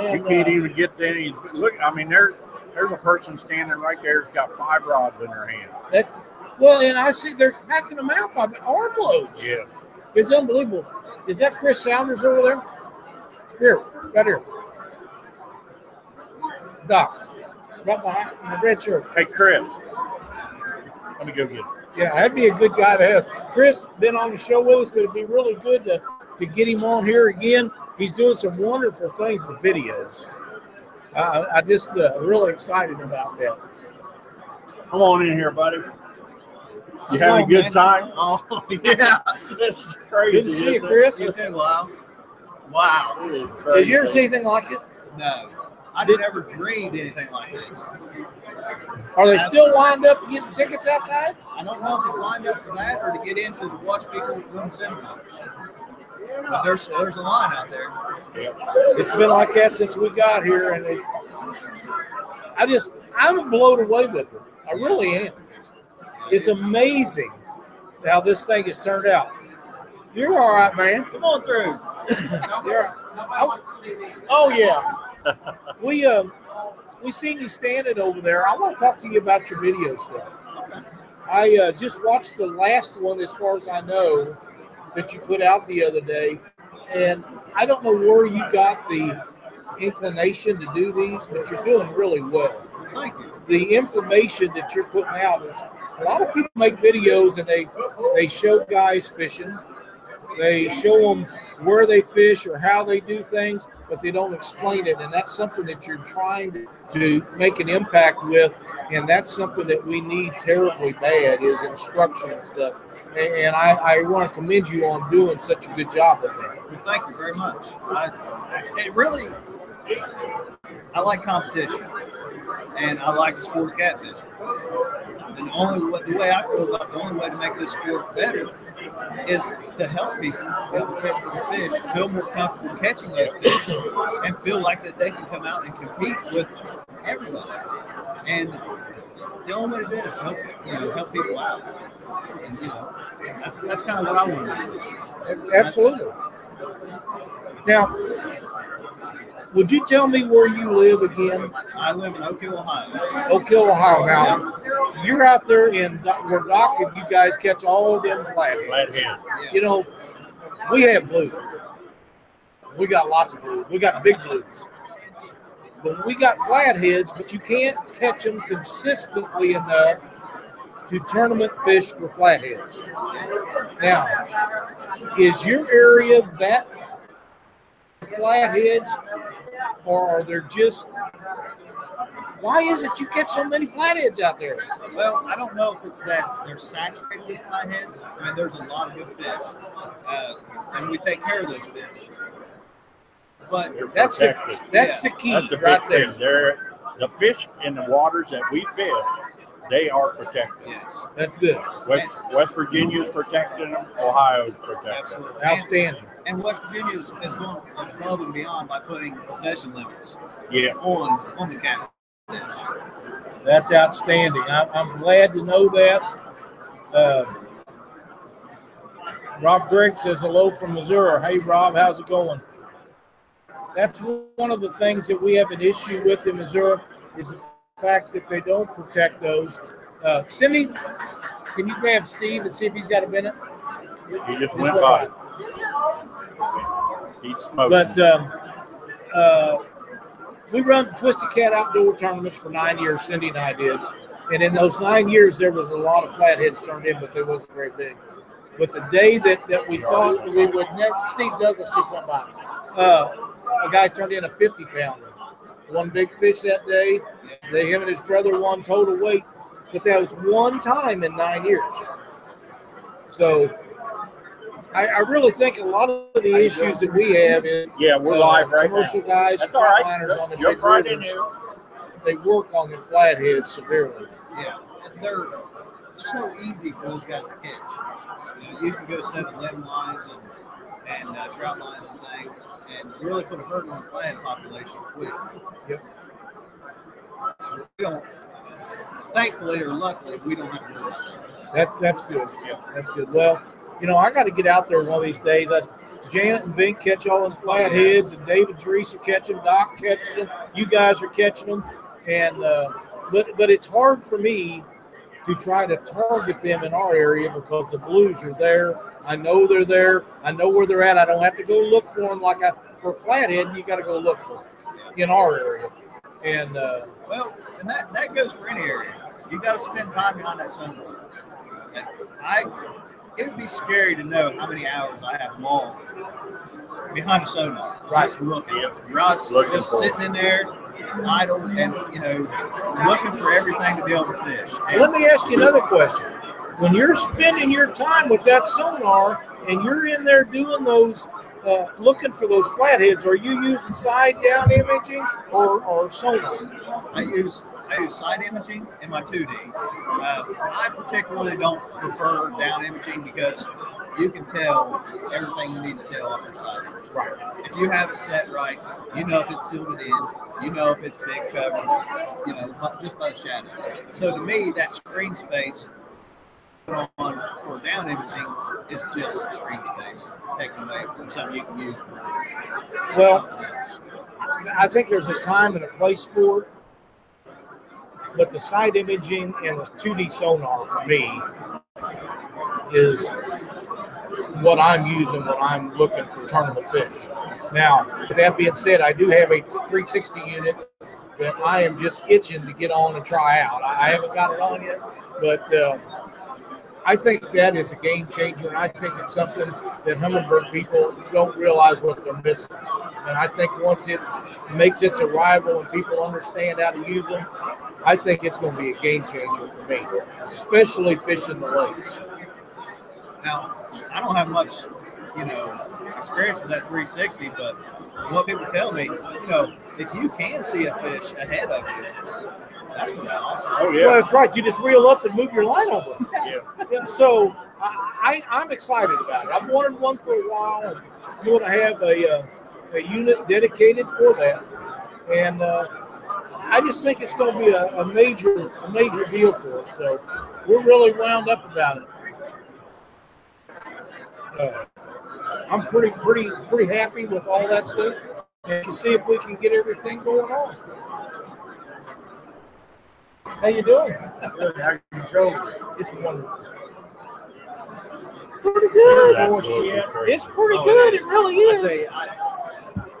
And, you can't uh, even get to any. Look, I mean, there, there's a person standing right there that's got five rods in their hand. That's, well, and I see they're packing them out by the armloads. Yeah. It's unbelievable. Is that Chris Sounders over there? Here, right here. Doc, right behind my red shirt. Hey, Chris. Let me go get it. Yeah, that'd be a good guy to have. Chris been on the show with us, but it'd be really good to, to get him on here again. He's doing some wonderful things with videos. Uh, I just uh, really excited about that. Come on in here, buddy. You having a good man. time? Oh, yeah. That's crazy. Good to see you, Chris. It's in love. Wow. Wow. Did you ever see anything like it? No. I did never dreamed anything like this. Are they Absolutely. still lined up getting tickets outside? I don't know if it's lined up for that or to get in to watch people run seminars. But there's there's a line out there. Yep. It's been like that since we got here, and it's, I just I'm blown away with it. I really am. It's amazing how this thing has turned out. You're all right, man. Come on through. Nobody, nobody wants to see me. Oh yeah. we um we seen you standing over there. I want to talk to you about your video stuff. I uh, just watched the last one, as far as I know, that you put out the other day, and I don't know where you got the inclination to do these, but you're doing really well. Thank you. The information that you're putting out is a lot of people make videos and they they show guys fishing. They show them where they fish or how they do things, but they don't explain it. And that's something that you're trying to, to make an impact with. And that's something that we need terribly bad is instruction and stuff. And, and I, I want to commend you on doing such a good job of that. Well, thank you very much. I, it really, I like competition. And I like the sport of catfishing. And the only way, the way I feel about the only way to make this sport better is to help people be able to catch more fish, feel more comfortable catching those fish, and feel like that they can come out and compete with everybody. And the only way to do it is help, you know, help people out. And, you know, that's that's kind of what I want to do. Absolutely. That's, now, would you tell me where you live again? I live in Oak Hill, Ohio. Oak Hill, Ohio. Now, yeah. You're out there in where Doc and you guys catch all them flatheads. Flathead. Yeah. You know, we have blues. We got lots of blues. We got big blues. But we got flatheads, but you can't catch them consistently enough to tournament fish for flatheads. Now, is your area that flatheads, or are there just, why is it you catch so many flatheads out there? Well, I don't know if it's that they're saturated with flatheads. I mean, there's a lot of good fish, uh, and we take care of those fish. But that's the, that's yeah. the key that's the right there. They're, the fish in the waters that we fish, they are protected. Yes, that's good. West, West Virginia's protecting them. Ohio's protecting Absolutely. them. Outstanding. And, and West Virginia is, is going above and beyond by putting possession limits. Yeah. On on the catfish. That's outstanding. I'm, I'm glad to know that. Uh, Rob Grigg says hello from Missouri. Hey Rob, how's it going? That's one of the things that we have an issue with in Missouri is the fact that they don't protect those. Uh, Cindy, can you grab Steve and see if he's got a minute? He just went by. He's smoking. But um, uh, we run the Twisted Cat outdoor tournaments for nine years, Cindy and I did. And in those nine years, there was a lot of flatheads turned in, but they wasn't very big. But the day that, that we thought we would never, Steve Douglas just went by. Uh, a guy turned in a fifty pounder. One big fish that day. They, him and his brother won total weight. But that was one time in nine years. So I, I really think a lot of the issues that we have is yeah, we're uh, live right commercial now. guys, frontliners right. on the big right rivers, they work on the flatheads severely. Yeah, they're so easy for those guys to catch. You know, you can go set eleven lines and and uh, trout lines and things, and really put a hurt on the flathead population quick. Yep. We don't, thankfully or luckily, we don't have to do that. that. That's good. Yeah, that's good. Well, you know, I got to get out there one of these days. I, Janet and Bink catch all the flatheads, and Dave and Teresa catch them, Doc catching them, you guys are catching them, and uh, but but it's hard for me to try to target them in our area because the blues are there. I know they're there. I know where they're at. I don't have to go look for them like I for flathead. You got to go look for them in our area. And uh, well, and that that goes for any area. You got to spend time behind that sunboard. And I, it would be scary to know how many hours I have long behind a sonar, right? Just looking, yep. rods looking just sitting in there, idle, and you know, looking for everything to be able to fish. And let me ask you another question. When you're spending your time with that sonar and you're in there doing those, uh, looking for those flatheads, are you using side down imaging or, or sonar? I use I use side imaging in my two D. Uh, I particularly don't prefer down imaging because you can tell everything you need to tell off your size. Right. If you have it set right, you know if it's silted in, you know if it's big covered, you know, just by the shadows. So to me, that screen space on for down imaging is just screen space taken away from something you can use for, you know, well, I think there's a time and a place for it, but the side imaging and the two D sonar for me is what I'm using when I'm looking for tournament fish. Now, with that being said, I do have a three sixty unit that I am just itching to get on and try out. I haven't got it on yet, but uh, I think that is a game changer, and I think it's something that Humminbird people don't realize what they're missing. And I think once it makes its arrival and people understand how to use them, I think it's going to be a game changer for me, especially fishing the lakes. Now, I don't have much, you know, experience with that three sixty, but what people tell me, you know, if you can see a fish ahead of you, that's going to be awesome. Oh, yeah. Well, that's right. You just reel up and move your line over. Yeah. Yeah. So I, I, I'm excited about it. I've wanted one for a while, and if you want to have a, uh, a unit dedicated for that. And uh, I just think it's going to be a, a major a major deal for us. So we're really wound up about it. Uh, I'm pretty pretty pretty happy with all that stuff. And can see if we can get everything going on. How you doing? It's wonderful. Pretty good. Oh, shit. It's pretty oh, good. It really is. I you,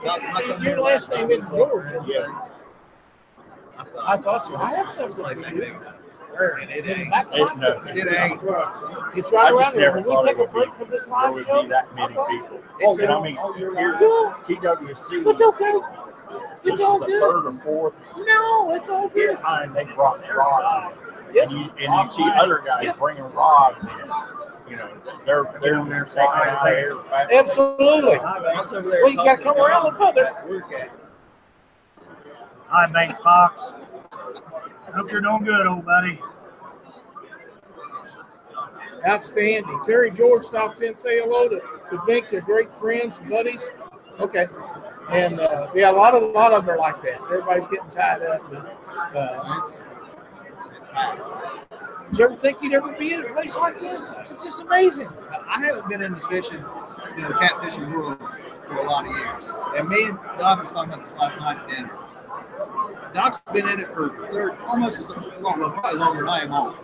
I, I, I, your last name is George. Yeah. I thought, I thought so. I have something. And it ain't. It, no, it ain't. It's right around here. When we take a break from this live show, there would be that many people. It's I mean, here, T W C. It's okay. It's this all is the good. Third or fourth. No, it's all good. Time they brought rods in. Yep. And you, and you see other guys yep. bringing rods in. You know, they're they're in there flying there. Absolutely. Well, you got to come around the further. Hi, Bink Fox. Hope you're doing good, old buddy. Outstanding. Terry George stops in, say hello to, to Bink. They're great friends, buddies. Okay. And uh, yeah, a lot of a lot of them are like that. Everybody's getting tied up. But, uh, it's it's nice. Did you ever think you'd ever be in a place like this? It's just amazing. I haven't been in the fishing, you know, the catfishing world for a lot of years. And me and Doc was talking about this last night at dinner. Doc's been in it for third, almost as long, well, probably longer than I am on.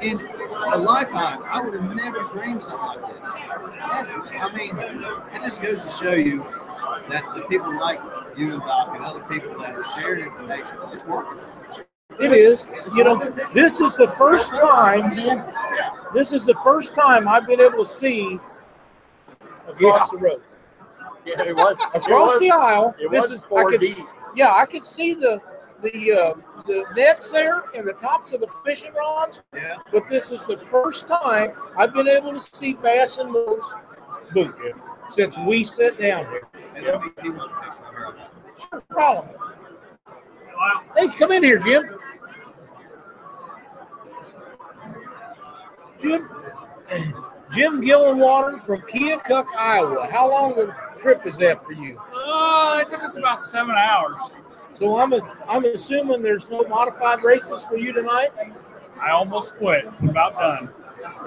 And in a lifetime, I would have never dreamed something like this. Never. I mean, it just goes to show you that the people like you and Doc and other people that are sharing information, it's working. It is. It's you working. Know, this is the first time. Yeah. This is the first time I've been able to see across yeah. the road. Yeah, it was. Across it was, the aisle, it this was four D. Is. I could, yeah, I could see the the uh, the nets there and the tops of the fishing rods. Yeah. But this is the first time I've been able to see Bass and Moore's booth yeah. since we sat down here. And yeah. Sure, problem. Wow. Hey, come in here, Jim. Jim. Jim Gillenwater from Keokuk, Iowa. How long a trip is that for you? Uh, it took us about seven hours. So I'm a, I'm assuming there's no modified races for you tonight? I almost quit. About done.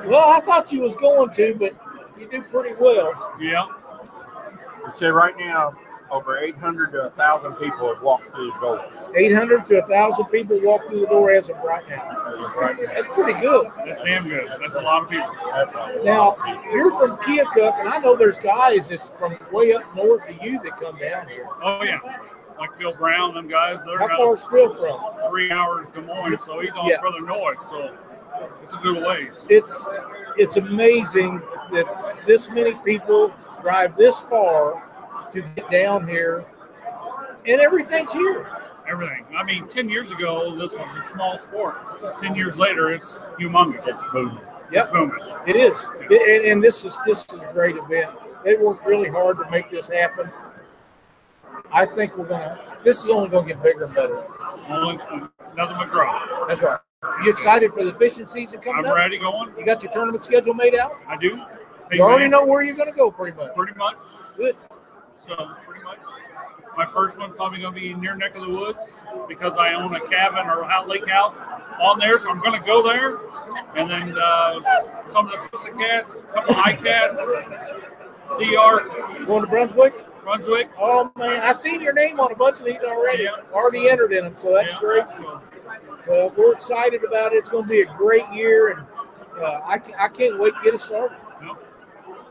Well, I thought you was going to, but you do pretty well. Yeah. I'd say right now, over eight hundred to a thousand people have walked through the door. eight hundred to a thousand people walk through the door as of right now. Right. That's pretty good. That's damn good. That's a lot of people. Now, you're from Keokuk, and I know there's guys that's from way up north of you that come down here. Oh, yeah. Like Phil Brown, them guys. How far is Phil from? Three hours Des Moines, so he's on yeah. further north, so it's a good ways. It's, it's amazing that this many people drive this far to get down here, and everything's here. Everything. I mean, ten years ago, this was a small sport. ten years later, it's humongous. It's booming. Yep. It's booming. It is. Yeah. It, and, and this is this is a great event. They worked really hard to make this happen. I think we're going to – this is only going to get bigger and better. Only, nothing but growth. That's right. You excited for the fishing season coming I'm up? I'm ready going. You got your tournament schedule made out? I do. Hey, you already man. know where you're going to go pretty much. Pretty much. Good. So pretty much. My first one's probably going to be near neck of the woods because I own a cabin or a lake house on there. So I'm going to go there. And then uh, some of the Twisted Cats, a couple of high cats, C R. Going to Brunswick? Brunswick. Oh, man. I've seen your name on a bunch of these already. Yeah, already so, entered in them, so that's yeah, great. So. Well, we're excited about it. It's going to be a great year, and uh, I, I can't wait to get it started. No,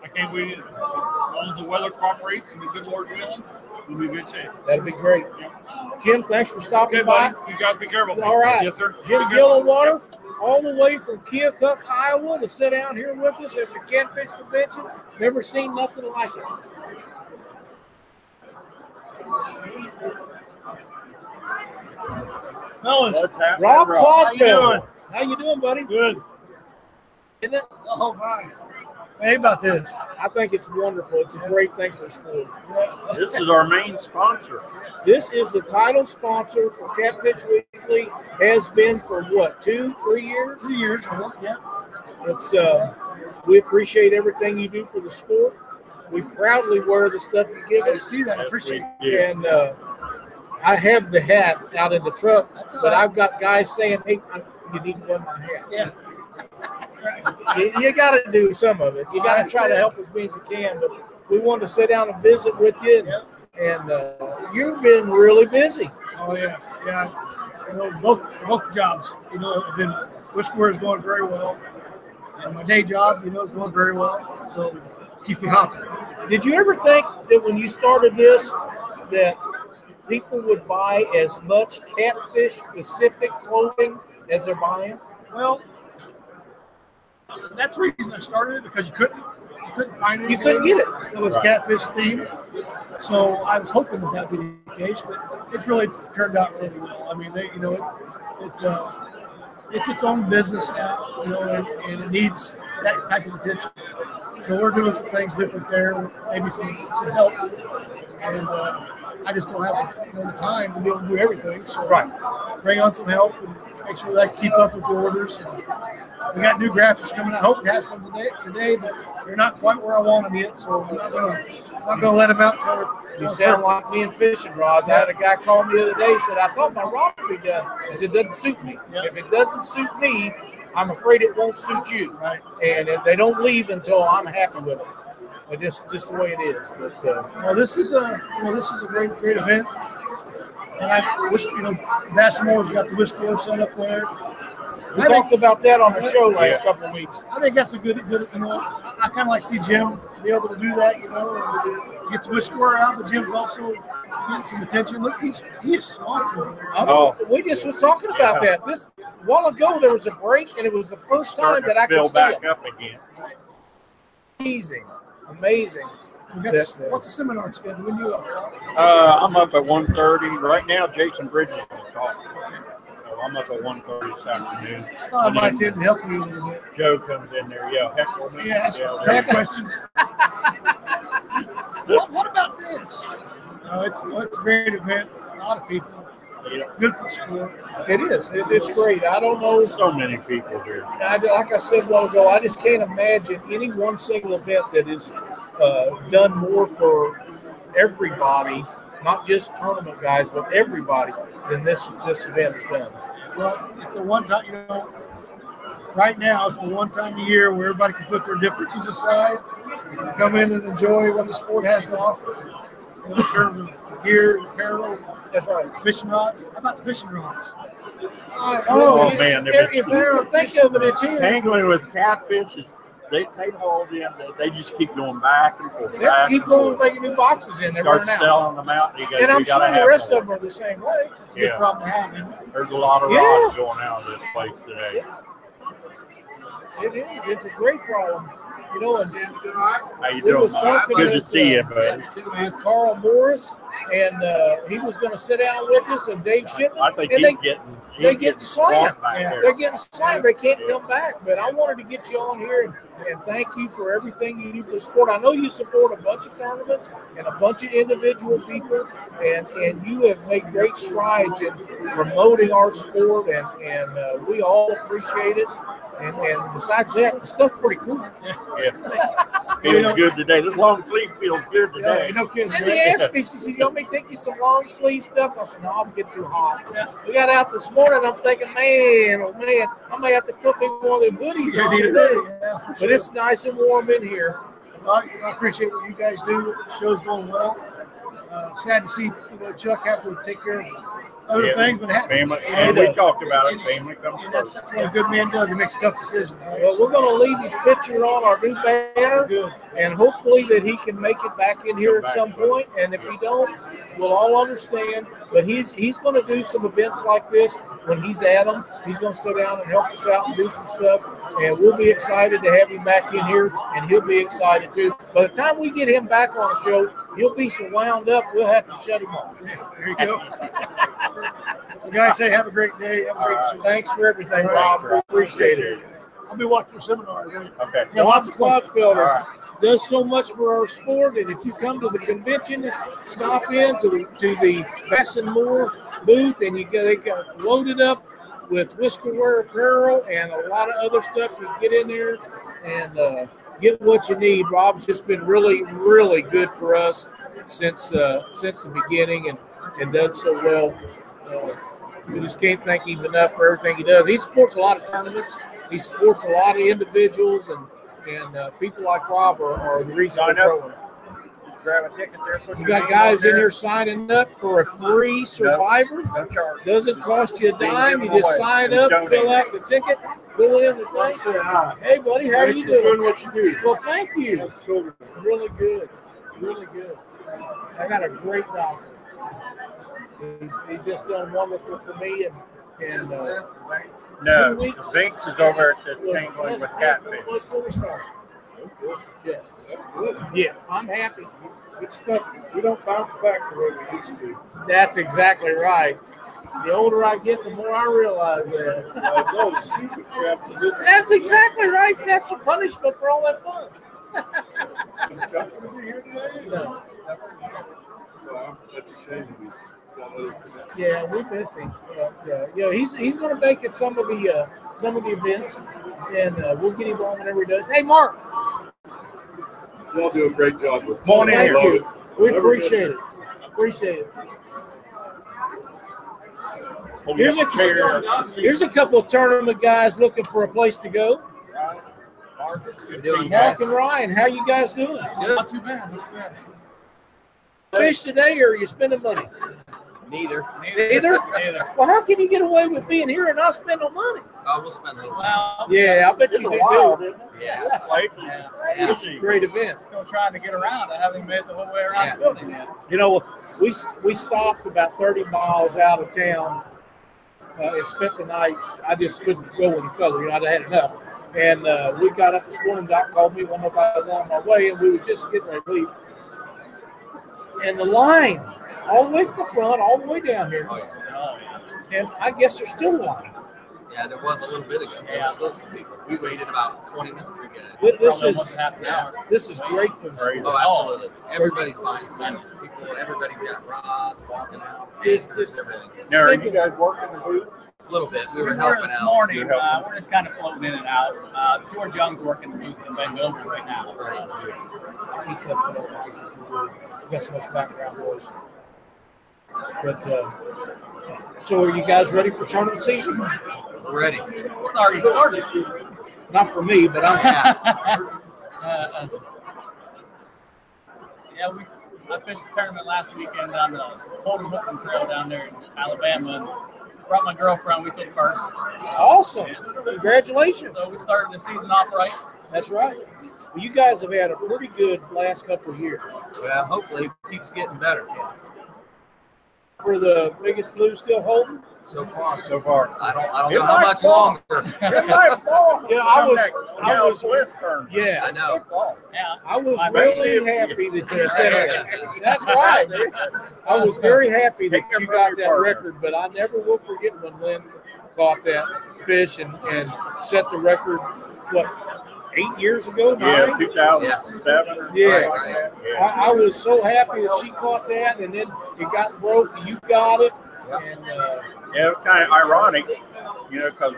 I can't wait. As long as the weather cooperates and the good Lord's willing, we'll be in good shape. That'll be great. Yeah. Jim, thanks for stopping okay, by. Buddy. You guys be careful. All right. Yes, sir. Jim Gillenwater, yep. all the way from Keokuk, Iowa, to sit down here with us at the Catfish Convention. Never seen nothing like it. Fellas, Rob Claudfield, how you doing, buddy? Good. Isn't it? Oh my! Hey, about this. I think it's wonderful. It's a great thing for sport. Yeah. This is our main sponsor. This is the title sponsor for Catfish Weekly. Has been for what, two, three years? Three years. Yeah. It's uh, we appreciate everything you do for the sport. We proudly wear the stuff you give us. I see that. I appreciate it. And. Uh, I have the hat out in the truck, but right. I've got guys saying, hey, you need to wear my hat. Yeah. you you got to do some of it. You got to try to help as much as you can, but we wanted to sit down and visit with you, and, yeah. and uh, you've been really busy. Oh, yeah. Yeah. You know, both both jobs, you know, have been, Whiskler is going very well, and my day job, you know, is going very well, so keep me hopping. Did you ever think that when you started this that people would buy as much catfish-specific clothing as they're buying? Well, that's the reason I started it, because you couldn't, you couldn't find anything. You couldn't get it. It was right. catfish themed, so I was hoping that that would be the case, but it's really turned out really well. I mean, they, you know, it, it uh, it's its own business now, you know, and, and it needs that type of attention. So we're doing some things different there, maybe some, some help, and. Uh, I just don't have the, you know, the time to be able to do everything. So right. bring on some help and make sure that I can keep up with the orders. And we got new graphics coming. I hope to have some today, today, but they're not quite where I want them yet. So I'm not going to let them out until they're. You sound like me and fishing rods. I had a guy call me the other day, said, I thought my rod would be done. Because it doesn't suit me. Yep. If it doesn't suit me, I'm afraid it won't suit you. Right. And if they don't leave until I'm happy with it. But just just the way it is. But uh, well, this is a you know, this is a great great event, and I wish you know Bass and Moore's got the Whiskler set up there. We I talked think, about that on the show last yeah. couple of weeks. I think that's a good good you know I, I kind of like to see Jim be able to do that, you know, and gets the Whiskler out. But Jim's also getting some attention. Look, he's he is smart. Oh, we just was talking about yeah. that this a while ago. There was a break, and it was the first time that I could see back it. Up again. Amazing. Amazing. That's, that, uh, what's the seminar schedule? When you up? Uh, I'm up at one thirty right now. Jason Bridges is talking. So I'm up at one thirty this afternoon. I thought I might didn't help you a little bit. Joe comes in there. Yeah, heckle me. Yeah, ask yeah, questions. what, what about this? No, it's it's a great event. A lot of people. Yeah. It's good for sport. It is. It, it's great. I don't know. So many people here. I, like I said a while ago, I just can't imagine any one single event that is uh, done more for everybody, not just tournament guys, but everybody, than this this event is done. Well, it's a one-time, you know, right now it's the one time a year where everybody can put their differences aside, and come in and enjoy what the sport has to offer in terms of gear, apparel. That's right. Fishing rods. How about the fishing rods? Uh, oh, if, man. They're if they're thinking of it, it's here. Tangling with catfish, is, they, they haul in. They, they just keep going back and forth. They have to keep going making new boxes in. They start selling them out. And, goes, and I'm sure the rest of them are the same way. It's a yeah. good problem to have. Isn't it? There's a lot of yeah. rods going out of this place today. Yeah. It is. It's a great problem. you doing? How you doing? Good to see you, buddy. With Carl Morris, and uh, he was going to sit down with us, and Dave Shipman. I think he's getting they're getting slammed. They're getting slammed. They can't come back. But I wanted to get you on here and, and thank you for everything you do for the sport. I know you support a bunch of tournaments and a bunch of individual people, and, and you have made great strides in promoting our sport, and, and uh, we all appreciate it. And, and besides that, the stuff's pretty cool. Yeah. Feels you know, good today. This long sleeve feels good today. No, no kidding. Cindy asked me, she said, you want me to take you some long sleeve stuff? I said, no, I'll get too hot. Yeah. We got out this morning, I'm thinking, man, oh, man, I may have to put me one of their hoodies yeah, on today. Yeah, but sure. It's nice and warm in here. Well, you know, I appreciate what you guys do. The show's going well. Uh, sad to see you know, Chuck have to take care of other yeah, things, but family, and we talked about it. Family comes first. That's, that's what a good man does. He makes tough decisions. Right? Well, we're going to leave his picture on our new banner, good. And hopefully that he can make it back in here Come at some point. It. And if he don't, we'll all understand. But he's he's going to do some events like this when he's at them. He's going to sit down and help us out and do some stuff. And we'll be excited to have him back in here, and he'll be excited too. By the time we get him back on the show, he'll be so wound up, we'll have to shut him off. There you go. You guys say have a great day. Have a great right. Thanks for everything, Rob. Right. Appreciate it. I'll be watching your seminar. Right? Okay. Now, lots of cloud filter. Right. Does so much for our sport, and if you come to the convention, stop in to the, to the Bass and Moore booth, and you get, they get loaded up with whiskerware apparel and a lot of other stuff. You get in there and uh, get what you need. Rob's just been really, really good for us since uh, since the beginning, and, and done so well. Uh, we just can't thank him enough for everything he does. He supports a lot of tournaments. He supports a lot of individuals, and and uh, people like Rob are, are the reason we're growing. Grab a ticket there. You got guys in here signing up for a free Survivor. No, no doesn't cost you a dime. You just sign up, fill out the ticket, fill it in the place. Hey, buddy, how are you doing? What you do? Well, thank you. That's so good. Really good. Really good. I got a great doctor. He's, he's just done wonderful for me, and and uh, no, Binks is over at the Tangling with Catfish. That's where we started. Yeah, that's good. Yeah, I'm happy. It's tough. We don't bounce back the way we used to. That's exactly right. The older I get, the more I realize that. No, it's all the stupid crap to do. That's exactly right. That's the punishment for all that fun. Is Chuck going to be here today? No. Well, that's a shame. He's Yeah, we miss him, but uh, you know, he's he's going to make it some of the uh, some of the events, and uh, we'll get him on whenever he does. Hey, Mark, y'all do a great job with Come on in here. Thank you. We Never appreciate it. Appreciate it. Well, here's a chair. Here's a couple of tournament guys looking for a place to go. Right. Mark, Mark and Ryan, how you guys doing? Good. Not too bad. Not too bad. Fish today, or are you spending money? Neither. Neither? Neither. Well, how can you get away with being here and not spend no money? Oh, we'll spend a little while. Yeah, I bet it's you do while, too. Yeah. yeah. yeah. It's a great event. Still trying to get around. I haven't made it the whole way around yeah. the building yet. You know, we we stopped about thirty miles out of town uh, and spent the night. I just couldn't go any further. You know, I'd had enough. And uh, we got up this morning. Doc called me. I don't know if I was on my way, and we was just getting ready to leave. And the line, all the way to the front, all the way down here. Oh, yeah. And I guess there's still a line. Yeah, there was a little bit ago. There yeah. was still some people. We waited about twenty minutes to get in. This, this is half an hour. This is great for the sport. Oh, absolutely. Everybody's buying stuff. People, everybody's got rods, walking out. This, this, everything. Now, are you guys working the booth? A little bit. We, we were, were helping this out. morning. Uh, we're just kind of floating in and out. Uh, George Young's working the booth in Van Wilbur right now. Right. We've got so much background noise. But, uh, so are you guys ready for tournament season? We're ready. It's already started. Not for me, but I'm uh, uh, Yeah, we, I fished a tournament last weekend on the Holden Hooking Trail down there in Alabama. Brought my girlfriend. We took first. Awesome. And congratulations. So we started the season off right. That's right. Well, you guys have had a pretty good last couple of years. Well, hopefully it keeps getting better. for the biggest blue still holding? So far, so far. I don't, I don't know how much fall. longer. It might fall. Yeah, I was, I was with her. Yeah, I know. Yeah, I was I really mean, happy that you said that. That's right. I was very happy that you got that record, but I never will forget when Lynn caught that fish and, and set the record. What? Eight years ago, yeah, nine? two thousand seven. Yeah, yeah. Right, right. yeah. I, I was so happy that she caught that, and then it got broke. You got it. Yep. And, uh, yeah, it was kind of ironic, you know, because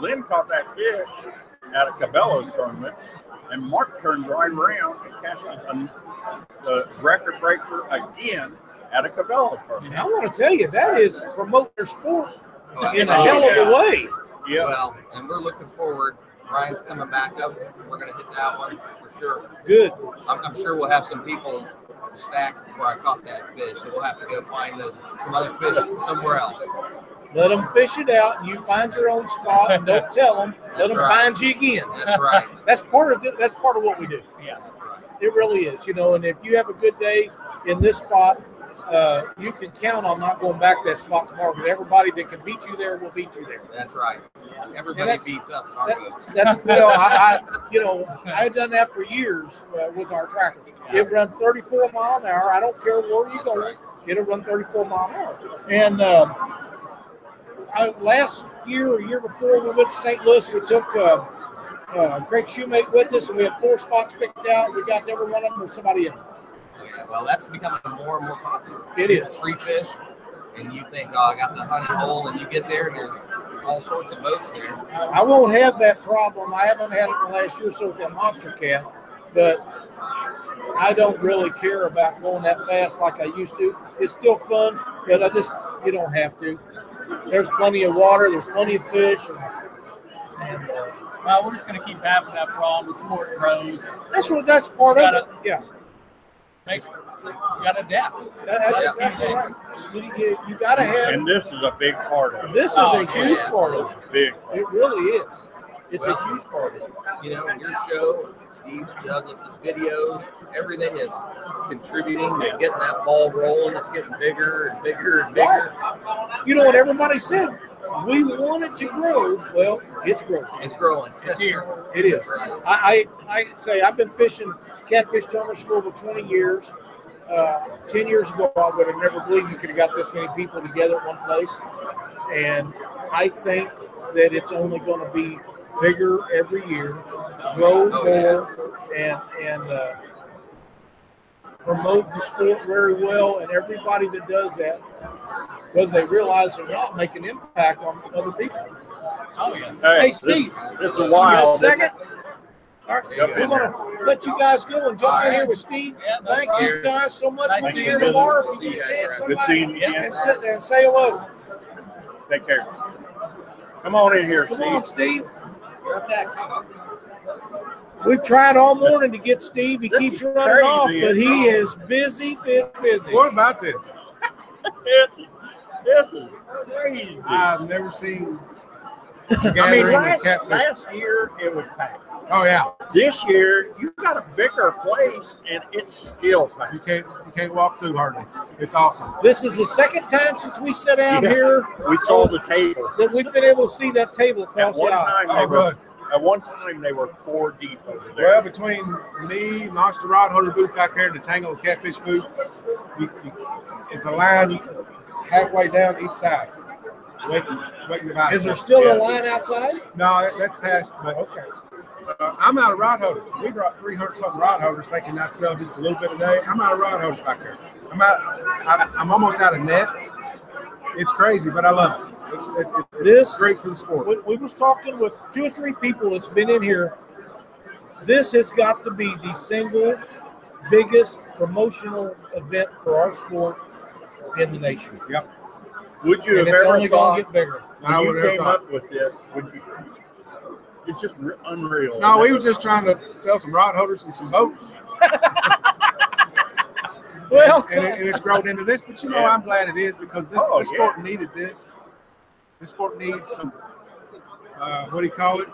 Lynn caught that fish out of Cabela's tournament, and Mark turned right around and catches the record breaker again out of Cabela's tournament. And I want to tell you, that is promoting their sport well, in a hell of yeah. a way. Yeah. Well, and we're looking forward. Ryan's coming back up. We're going to hit that one for sure. Good. I'm, I'm sure we'll have some people stacked where I caught that fish, so we'll have to go find the, some other fish somewhere else. Let them fish it out, and you find your own spot, and don't tell them. That's Let them right. find you again. That's right. That's part of the, that's part of what we do. Yeah, that's right. It really is, you know. And if you have a good day in this spot, uh, you can count on not going back to that spot tomorrow. But everybody that can beat you there will beat you there. That's right. Everybody that's, beats us in our that, boats. That's, you know, I, I, you know, I've done that for years uh, with our tracker. It runs thirty-four mile an hour. I don't care where you go. Right. It'll run thirty-four mile an hour. And um, I, last year or year before, we went to Saint Louis. We took uh, uh, Craig Shoemake with us, and we had four spots picked out. We got to every one of them with somebody in. Yeah, well, that's becoming more and more popular. It is. Free fish, and you think, oh, I got the honey hole, and you get there, and there's all sorts of boats there. I won't have that problem. I haven't had it in the last year or so with that monster cat, but I don't really care about going that fast like I used to. It's still fun, but I just, you don't have to. There's plenty of water. There's plenty of fish. And, and, uh, well, we're just going to keep having that problem. It's more grows. That's what, that's part of it. Yeah. Makes, you gotta adapt. That's yeah. exactly right. You, you, you gotta have. And this is a big part of it. This is oh, a huge yeah. part of it. Big. Part. It really is. It's well, a huge part of it. You know, your show, Steve Douglas's videos, everything is contributing to getting that ball rolling. It's getting bigger and bigger and bigger. Right. You know what everybody said? We want it to grow. Well, it's growing. It's growing. It's here. It is. Right. I, I I say I've been fishing catfish tournaments for over twenty years. Uh, ten years ago, I would have never believed you could have got this many people together at one place. And I think that it's only going to be bigger every year, grow oh, more, yeah. and and uh, promote the sport very well. And everybody that does that, whether they realize it or not, make an impact on other people. Oh yeah. Hey, hey Steve, this, this is wild. Second. All right, we're going to let you guys go and jump right. in here with Steve. Yeah, Thank right. you guys so much. Nice we'll see you tomorrow. We'll see you Good seeing you. And sit there and say hello. Take care. Come on in here, Come Steve. Come on, Steve. You're up next. We've tried all morning to get Steve. He this keeps running off, but he is busy, busy, busy. What about this? This is crazy. I've never seen a gathering I mean, last, catfish. Last year, it was packed. Oh, yeah. This year, you've got a bigger place, and it's still packed. You can't, you can't walk through hardly. It's awesome. This is the second time since we sat out yeah. here. We saw the table. That we've been able to see that table across the aisle. Oh, good. At one time, they were four deep over there. Well, between me, Monster Rod, Hunter Booth back here, the Tangle Catfish Booth, you, you, it's a line halfway down each side. Waiting, waiting to Is there still yeah. a line outside? No, that, that's past. But okay. Uh, I'm out of rod holders. We brought three hundred something rod holders thinking not sell just a little bit a day. I'm out of rod holders back here. I'm out. I, I'm almost out of nets. It's crazy, but I love it. It's, it, it's this, great for the sport. We, we was talking with two or three people that's been in here. This has got to be the single biggest promotional event for our sport in the nation. Yep. Would you and have it's ever only thought, gonna get bigger? When I would you have came thought. up with this, would you, it's just unreal. No, we was just trying to sell some rod holders and some boats. well, and, and, it, and it's grown into this, but you know yeah. I'm glad it is because this oh, the sport yeah. needed this. This sport needs some, uh, what do you call it?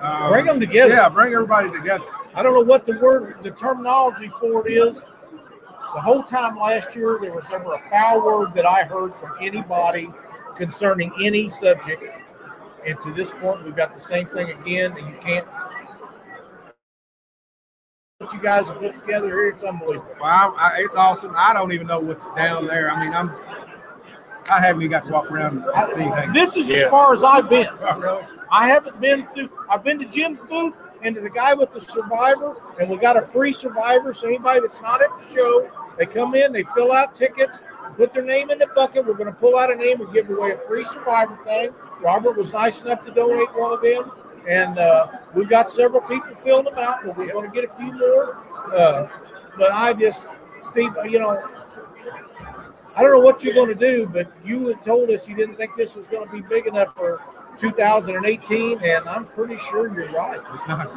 Um, bring them together. Yeah, bring everybody together. I don't know what the word, the terminology for it is, The whole time last year, there was never a foul word that I heard from anybody concerning any subject. And to this point, we've got the same thing again, and you can't. What you guys have put together here, it's unbelievable. Well, I'm, I, it's awesome. I don't even know what's down there. I mean, I'm, I haven't even got to walk around and see things. This is yeah. as far as I've been. Oh, really? I haven't been through. I've been to Jim's booth and to the guy with the Survivor, and we got a free Survivor. So anybody that's not at the show, they come in, they fill out tickets, put their name in the bucket. We're going to pull out a name and give away a free Survivor thing. Robert was nice enough to donate one of them, and uh, we've got several people filling them out, but we're going to get a few more. Uh, but I just, Steve, you know, I don't know what you're going to do, but you had told us you didn't think this was going to be big enough for two thousand eighteen, and I'm pretty sure you're right. It's not.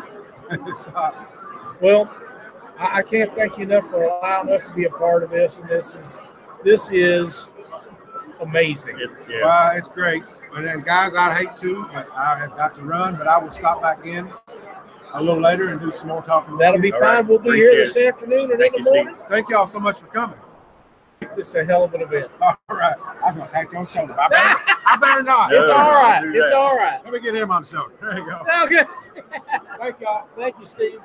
It's not. Well, I, I can't thank you enough for allowing us to be a part of this, and this is this is amazing. It, yeah. Well, it's great. And then, guys, I'd hate to, but I have got to run, but I will stop back in a little later and do some more talking. That'll be fine. Right. We'll be Appreciate here this it. afternoon and thank in the morning. You, thank you all so much for coming. This is a hell of an event. All right. I was going to pat you on the shoulder. I better, I better not. No, it's all right. It's all right. Let me get him on the shoulder. There you go. Okay. Thank y'all. Thank you, Steve.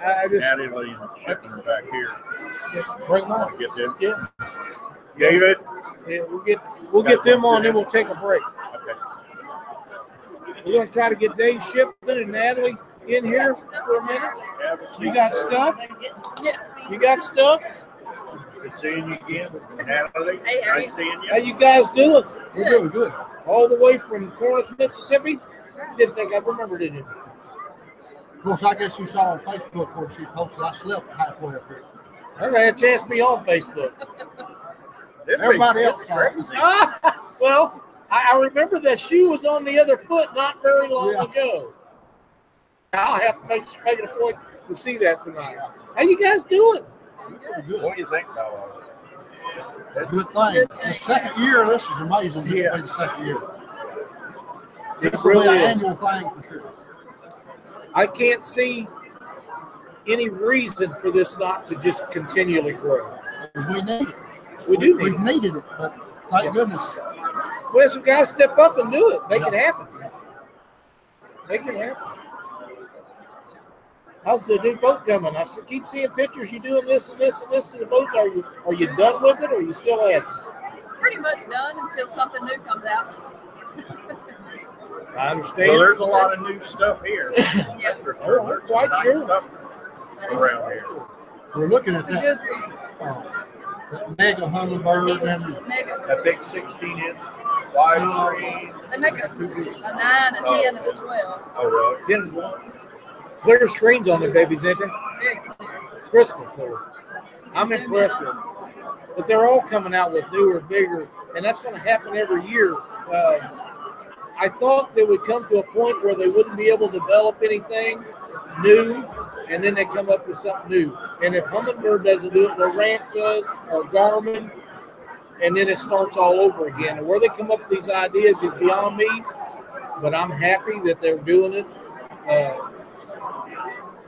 I just. Added the shipment back here. Yeah, bring them on. Get them. Yeah. David. Yeah, we'll get we'll get them on, then we'll take a break. Okay. We're going to try to get Dave Shipman and Natalie in here for a minute. You got stuff? You got stuff? Good seeing you again, Natalie. Hey, how, nice you? Seeing you. How you guys doing? We're doing good. All the way from Corinth, Mississippi? Didn't think I remember, did you? Of course, I guess you saw on Facebook, of course, she posted. I slept halfway up here. I never had a chance to be on Facebook. Everybody else saw it. Ah, well, I, I remember that shoe was on the other foot not very long yeah. ago. I'll have to make, make it a point to see that tonight. How you guys doing? Good. What do you think about all that? Good thing. The second year, this is amazing. This yeah. will be the second year. This it really will be an is. annual thing for sure. I can't see any reason for this not to just continually grow. We need it. We do need We've it. We've needed it, but thank yeah. goodness. Well, some guys step up and do it. Make yeah. it happen. Make it happen. How's the new boat coming? I keep seeing pictures. You doing this and this and this to the boat. Are you are you done with it, or are you still at it? Pretty much done until something new comes out. I understand. Well, there's a lot That's, of new stuff here. Yeah. For sure. Oh, I'm quite nice sure. Around here. We're looking at that, uh, that mega Humminbird. A big sixteen inch wide screen. They make a, a nine, a ten, oh. and a twelve. Oh, really? Ten and one. Clear screens on the babies, isn't there? Very clear. Crystal clear. I'm impressed with them. But they're all coming out with newer, bigger, and that's going to happen every year. Uh, I thought they would come to a point where they wouldn't be able to develop anything new, and then they come up with something new. And if Humminbird doesn't do it, Lowrance does, or Garmin, and then it starts all over again. And where they come up with these ideas is beyond me, but I'm happy that they're doing it. Uh,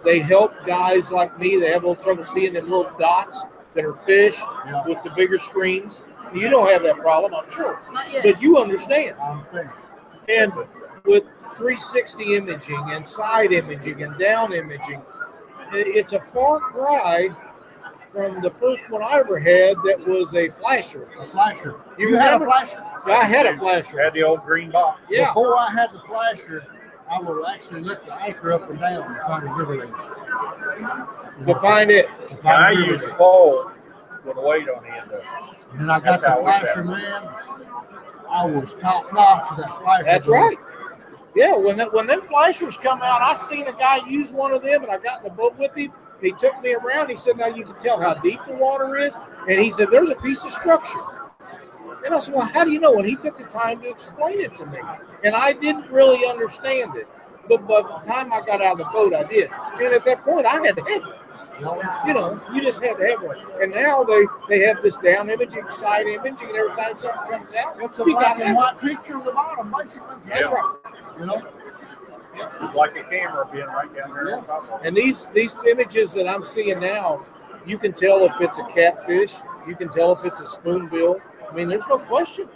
They help guys like me. They have a little trouble seeing them little dots that are fish yeah. with the bigger screens. You don't have that problem, I'm sure. Not yet. But you understand. I understand. And with three sixty imaging and side imaging and down imaging, it's a far cry from the first one I ever had that was a flasher. A flasher. You, you had a flasher? I had a flasher. I had the old green box. Yeah. Before I had the flasher, I will actually lift the anchor up and down and find a river edge. To find it. To find I used a pole with a weight on the end of it. And then I got That's the flasher, man. I was top notch for that flasher. That's board. right. Yeah, when that, when them flashers come out, I seen a guy use one of them, and I got in the boat with him. And he took me around. He said, "Now you can tell how deep the water is." And he said, "There's a piece of structure." And I said, "Well, how do you know?" And he took the time to explain it to me. And I didn't really understand it. But by the time I got out of the boat, I did. And at that point, I had to have it. You know, you just had to have one. And now they, they have this down imaging, side imaging, and every time something comes out, it's a black and white picture of the bottom, basically. Yeah. That's right. You know? Yeah. It's like a camera being right down there. Yeah. And these, these images that I'm seeing now You can tell if it's a catfish. You can tell if it's a spoonbill. I mean, there's no question.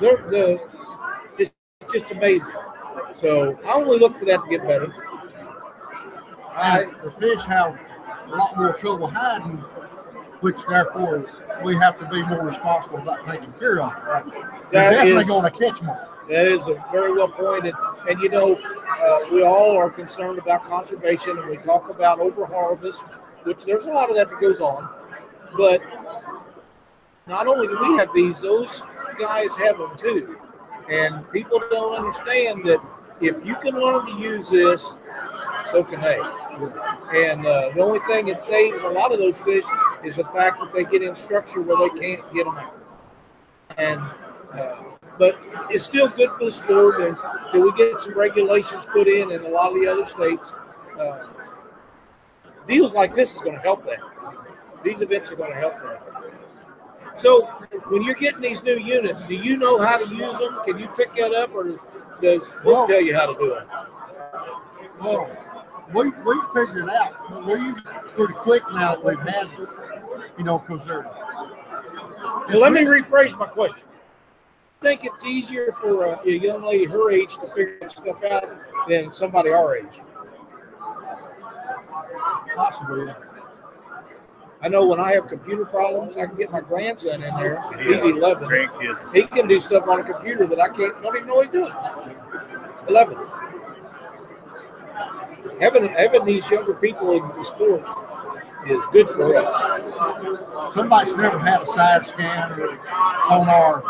They're, the, it's just amazing. So I only look for that to get better. I, the fish have a lot more trouble hiding, which therefore we have to be more responsible about taking care of it. Right? They're definitely is, going to catch more. That is a very well pointed. And, you know, uh, we all are concerned about conservation, and we talk about overharvest, which there's a lot of that that goes on. But not only do we have these, those guys have them too. And people don't understand that if you can learn to use this, so can they. And uh, the only thing it saves a lot of those fish is the fact that they get in structure where they can't get them out. And uh, but it's still good for the sport until we get some regulations put in in a lot of the other states. Uh, deals like this is going to help that. These events are going to help that. So when you're getting these new units, do you know how to use them? Can you pick that up, or does does well, tell you how to do it? Well, we we figured it out, but we're usually pretty quick now that we've had it, you know, because they're. Well, let me rephrase my question. I think it's easier for a, a young lady her age to figure this stuff out than somebody our age. Possibly. I know when I have computer problems, I can get my grandson in there. Yeah, he's eleven. Grandkids. He can do stuff on a computer that I can't. Don't even know he's doing. eleven. Having, having these younger people in the sport is good for us. Somebody's never had a side scan or sonar.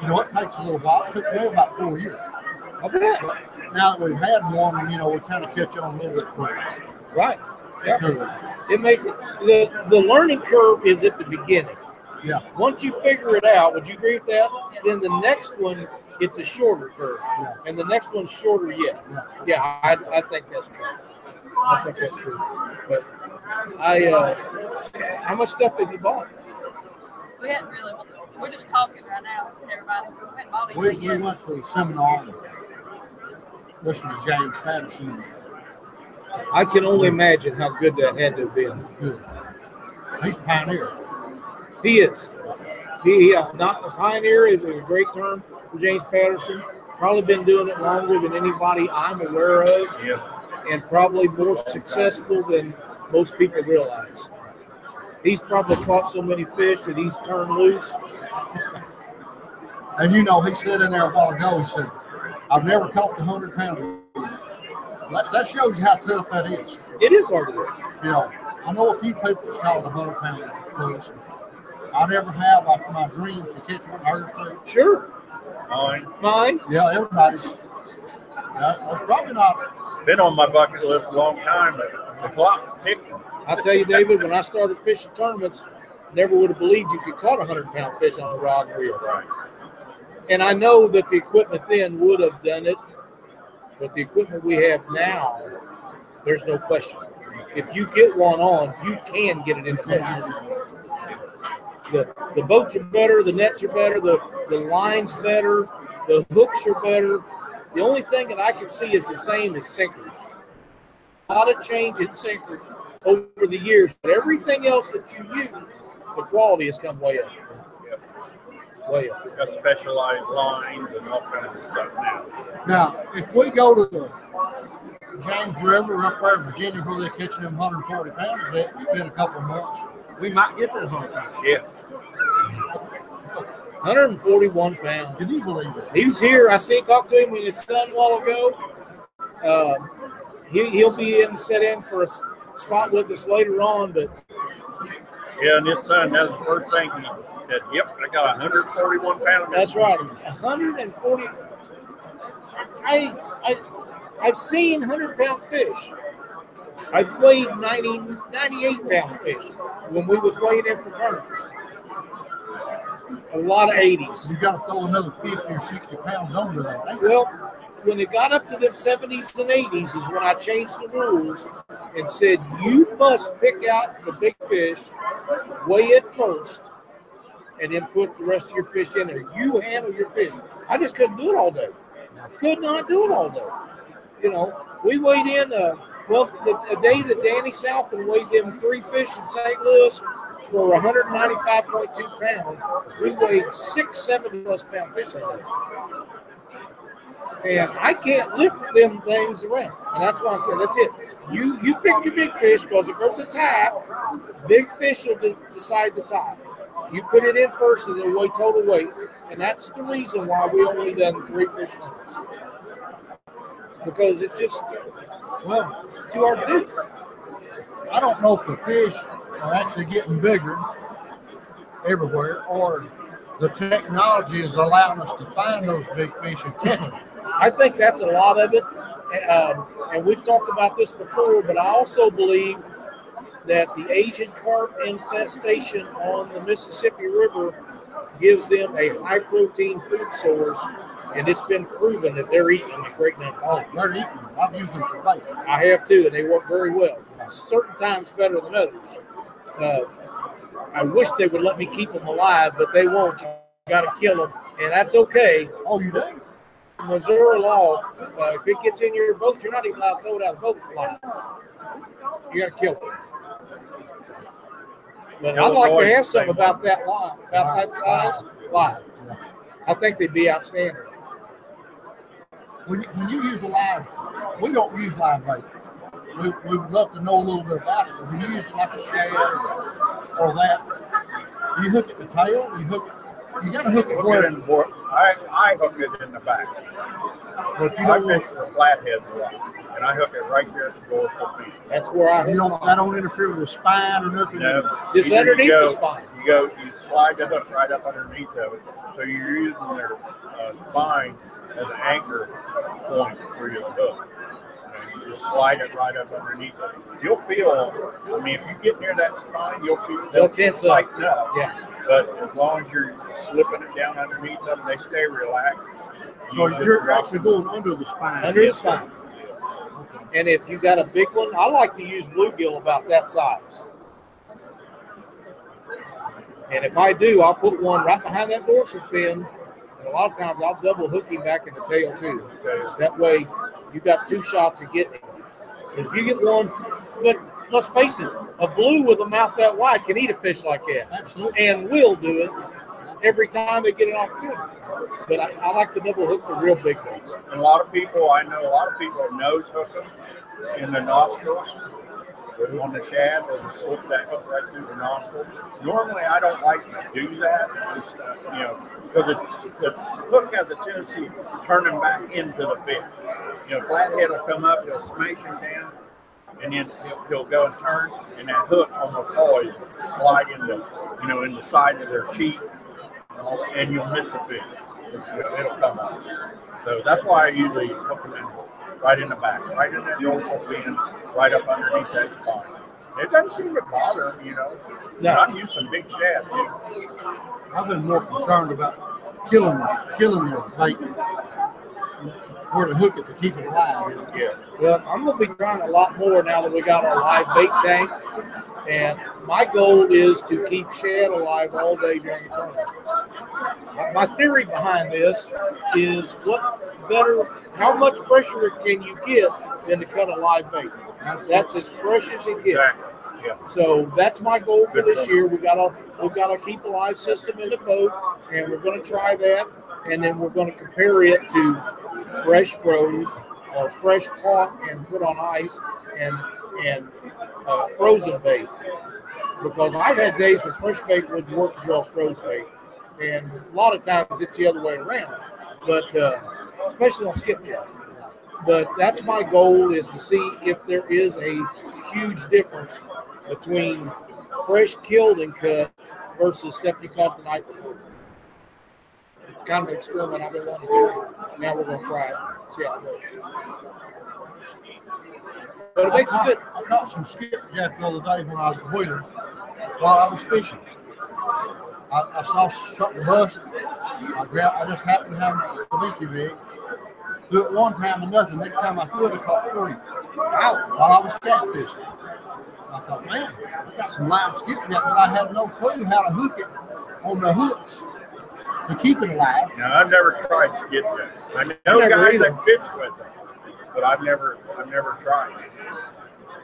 You know, it takes a little while. It took me about four years. I bet. But now that we've had one, you know, we kind of catch on a little bit quicker. Right. Yeah. It makes it, the the learning curve is at the beginning. Yeah. Once you figure it out, would you agree with that? Then the next one, it's a shorter curve, yeah. And the next one's shorter yet. Yeah, yeah I, I think that's true. I think that's true. But I, uh, how much stuff have you bought? We hadn't really. We're just talking right now with everybody. We haven't bought anything yet. We went to a seminar. Listen to James Patterson. I can only imagine how good that had to have been. He's a pioneer. He is. He, he uh, not a pioneer is, is a great term for James Patterson. Probably been doing it longer than anybody I'm aware of, yeah. And probably more successful than most people realize. He's probably caught so many fish that he's turned loose. And you know, he said in there a while ago, he said, "I've never caught the hundred pounder." That shows you how tough that is. It is hard to do. You know, I know a few people that's called the hundred pounder fish. I never have, like my dreams, to catch one hers too. Sure. Mine. Mine. Yeah, everybody's. Yeah, that's probably not. Been on my bucket list a long time, but the clock's ticking. I tell you, David, when I started fishing tournaments, never would have believed you could catch a hundred pound fish on a rod and reel. Right. And I know that the equipment then would have done it. But the equipment we have now, there's no question. If you get one on, you can get it in the boat. The, the boats are better, the nets are better, the, the line's better, the hooks are better. The only thing that I can see is the same as sinkers. A lot of change in sinkers over the years, but everything else that you use, the quality has come way up. Way up. Got specialized lines and all kinds of stuff now. Now, if we go to the James River up there in Virginia where they're catching them one hundred forty pounders, it's been a couple of months, we might get those one hundred pounds. Yeah. one hundred forty-one pounds. Can you believe it? He was here. I see, talked to him with his son a while ago. Um, he, he'll be in set in for a spot with us later on. But yeah, and his son, that was the first thing he said, yep, I got one hundred forty-one pounds. That's right. one hundred forty. I, I, I've seen one hundred pound fish. I've weighed ninety, ninety-eight pound fish when we was weighing in for tournaments. A lot of eighties. You got to throw another fifty or sixty pounds on that. Well, when it got up to the seventies and eighties is when I changed the rules and said, you must pick out the big fish, weigh it first, and then put the rest of your fish in there. You handle your fish. I just couldn't do it all day. Could not do it all day. You know, we weighed in uh, Well, the, the day that Danny Southland weighed them three fish in Saint Louis for one ninety-five point two pounds, we weighed six seventy-plus pound fish that day. And I can't lift them things around. And that's why I said, that's it. You you pick your big fish, because if there's a tie, big fish will de decide the tie. You put it in first and then weigh total weight. And that's the reason why we only done three fish numbers. Because it's just, well, too hard to do. I don't know if the fish are actually getting bigger everywhere, or the technology is allowing us to find those big fish and catch them. I think that's a lot of it. Um, and we've talked about this before, but I also believe that the Asian carp infestation on the Mississippi River gives them a high-protein food source, and it's been proven that they're eating a great number. Oh, they're eating them. I've used them for bait. I have, too, and they work very well. Certain times better than others. Uh, I wish they would let me keep them alive, but they won't. You got to kill them, and that's okay. Oh, you do? Missouri law, uh, if it gets in your boat, you're not even allowed to throw it out of the boat. You got to kill it. But I'd like to have something about that line, about that size live. I think they'd be outstanding. When you, when you use a live, we don't use live bait. We, we would love to know a little bit about it. But when you use it like a shad or, or that, you hook it in the tail, you hook it, you got to hook it where in the board. I, I hook it in the back. But you don't I fish for flathead right, and I hook it right there at the board for feet. That's where I you don't. I don't interfere with the spine or nothing. No, it's underneath go, the spine. You go, you slide the hook right up underneath of it, so you're using their uh, spine as an anchor point for your hook. And you just slide it right up underneath it. You'll feel. I mean, if you get near that spine, you'll feel. They'll tense up. Yeah. But as long as you're slipping it down underneath them, they stay relaxed. So you you're actually going under the spine. Under the spine. Yeah. And if you got a big one, I like to use bluegill about that size. And if I do, I'll put one right behind that dorsal fin. And a lot of times I'll double hook him back in the tail too. Okay. That way you got two shots to get him. If you get one, but let's face it, a blue with a mouth that wide can eat a fish like that. Absolutely. And will do it every time they get an opportunity. But I, I like to double hook the real big ones. And a lot of people, I know a lot of people nose hook them in the nostrils. On the shad, they'll slip that hook right through the nostril. Normally, I don't like to do that, just, uh, you know, because the hook has a tendency to turn them back into the fish. You know, flathead will come up, he'll smash them down, and then he'll, he'll go and turn, and that hook almost always slide into, you know, in the side of their cheek, and you'll miss the fish. It'll, it'll come up. So that's why I usually hook them in right in the back, right in that dorsal fin, right up underneath that spine. It doesn't seem to bother them, you know. No. I've used some big shad too. I've been more concerned about killing killing them, like where to hook it to keep it alive. Yeah. Well, I'm going to be trying a lot more now that we got our live bait tank. And my goal is to keep shad alive all day during the tournament. My theory behind this is what better, how much fresher can you get than to cut a live bait? That's as fresh as it gets. Exactly. Yeah. So that's my goal for this year. We got a we've got a keep alive system in the boat, and we're going to try that, and then we're going to compare it to fresh froze or fresh caught and put on ice and and uh, frozen bait, because I've had days where fresh bait would work as well as frozen bait, and a lot of times it's the other way around. But uh, especially on skipjack. But that's my goal, is to see if there is a huge difference between fresh killed and cut versus stuff you caught the night before. It's kind of an experiment I've been wanting to do. Now we're going to try it, see how it goes. But it makes it good. I caught some skipjack the other day when I was at Wheeler while I was fishing. I, I saw something bust. I, grabbed, I just happened to have a binky rig. Do it one time and nothing. Next time I could, I caught three. Wow. While I was catfishing. I thought, man, I got some live skipjack, but I had no clue how to hook it on the hooks to keep it alive. No, I've never tried skipjack. I know guys either. that fish with them. but I've never, I've never tried.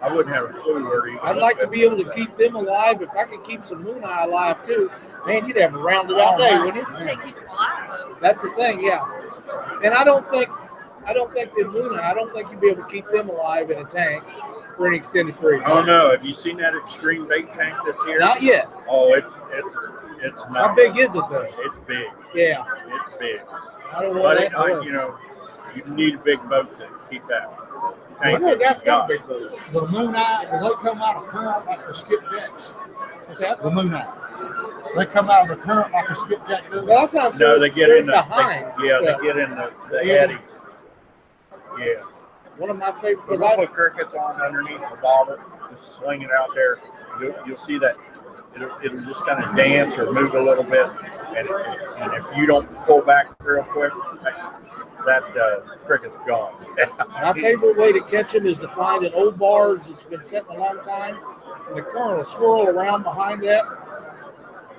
I wouldn't have a clue where he. I'd like to be able to that. keep them alive. If I could keep some moon eye alive too, man, you'd have a rounded out day, wouldn't you? Take you alive. That's the thing, yeah. And I don't think, I don't think the moon eye. I don't think you'd be able to keep them alive in a tank for an extended period. Oh no! Have you seen that extreme bait tank that's here? Not yet. Oh, it's it's it's not. How big is it though? It's big. Yeah. It's big. I don't want that. I, you know, you need a big boat to keep that. I know that's got big boat. The moon eye, do they come out of current like the skipjacks? What's that? The moon eye. They come out of the current like a skipjack does. Well, no, so they get in the behind. They, yeah, stuff. They get in the, the yeah. eddy. Yeah. One of my favorite. Because I put crickets on underneath the bobber, just sling it out there. You'll, you'll see that it'll, it'll just kind of dance or move a little bit, and, it, and if you don't pull back real quick, that uh, cricket's gone. My favorite way to catch them is to find an old barge that's been sitting a long time, and the current will swirl around behind that.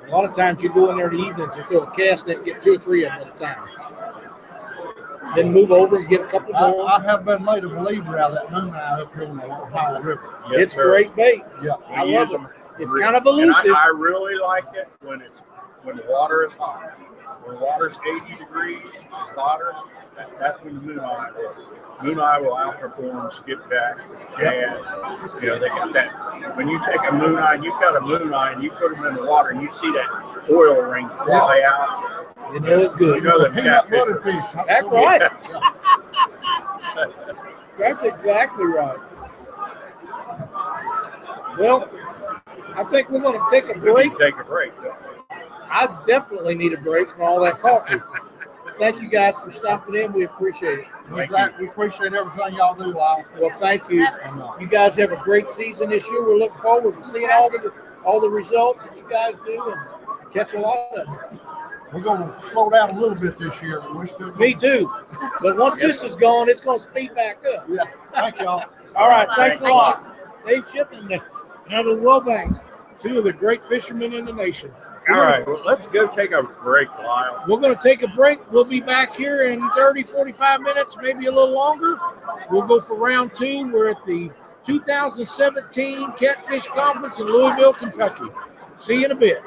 A lot of times you go in there in the evenings and throw a cast and get two or three of them at a time. Then move over and get a couple more. I, I have been made a believer out of that moon eye up here on the Ohio River. Yes, it's sir. great bait. Yeah, we I love it. It's really, kind of elusive. I, I really like it when it's when the water is hot. When the water's eighty degrees, hotter. That, that's when the moon eye is. Moon eye will outperform skipjack, shad. You know they got that. When you take a moon eye, you've got a moon eye, and you put them in the water, and you see that oil ring fly yeah. out. You know it's good. You know it's a peanut butter piece. That's right. That's exactly right. Well, I think we're going to take a break. Take a break. I definitely need a break from all that coffee. Thank you guys for stopping in. We appreciate it. We, got, we appreciate everything y'all do, Lyle. Well, thank you. You guys have a great season this year. We're looking forward to seeing all the all the results that you guys do and catch a lot of them. We're going to slow down a little bit this year, but we're still Me too. But once this is gone, it's going to speed back up. Yeah. Thank y'all. All right. Thanks Thank a lot. You. Dave Shipman and Heather Wilbanks, two of the great fishermen in the nation. All we're right. Gonna, well, let's go take a break, Lyle. We're going to take a break. We'll be back here in thirty, forty-five minutes, maybe a little longer. We'll go for round two. We're at the two thousand seventeen Catfish Conference in Louisville, Kentucky. See you in a bit.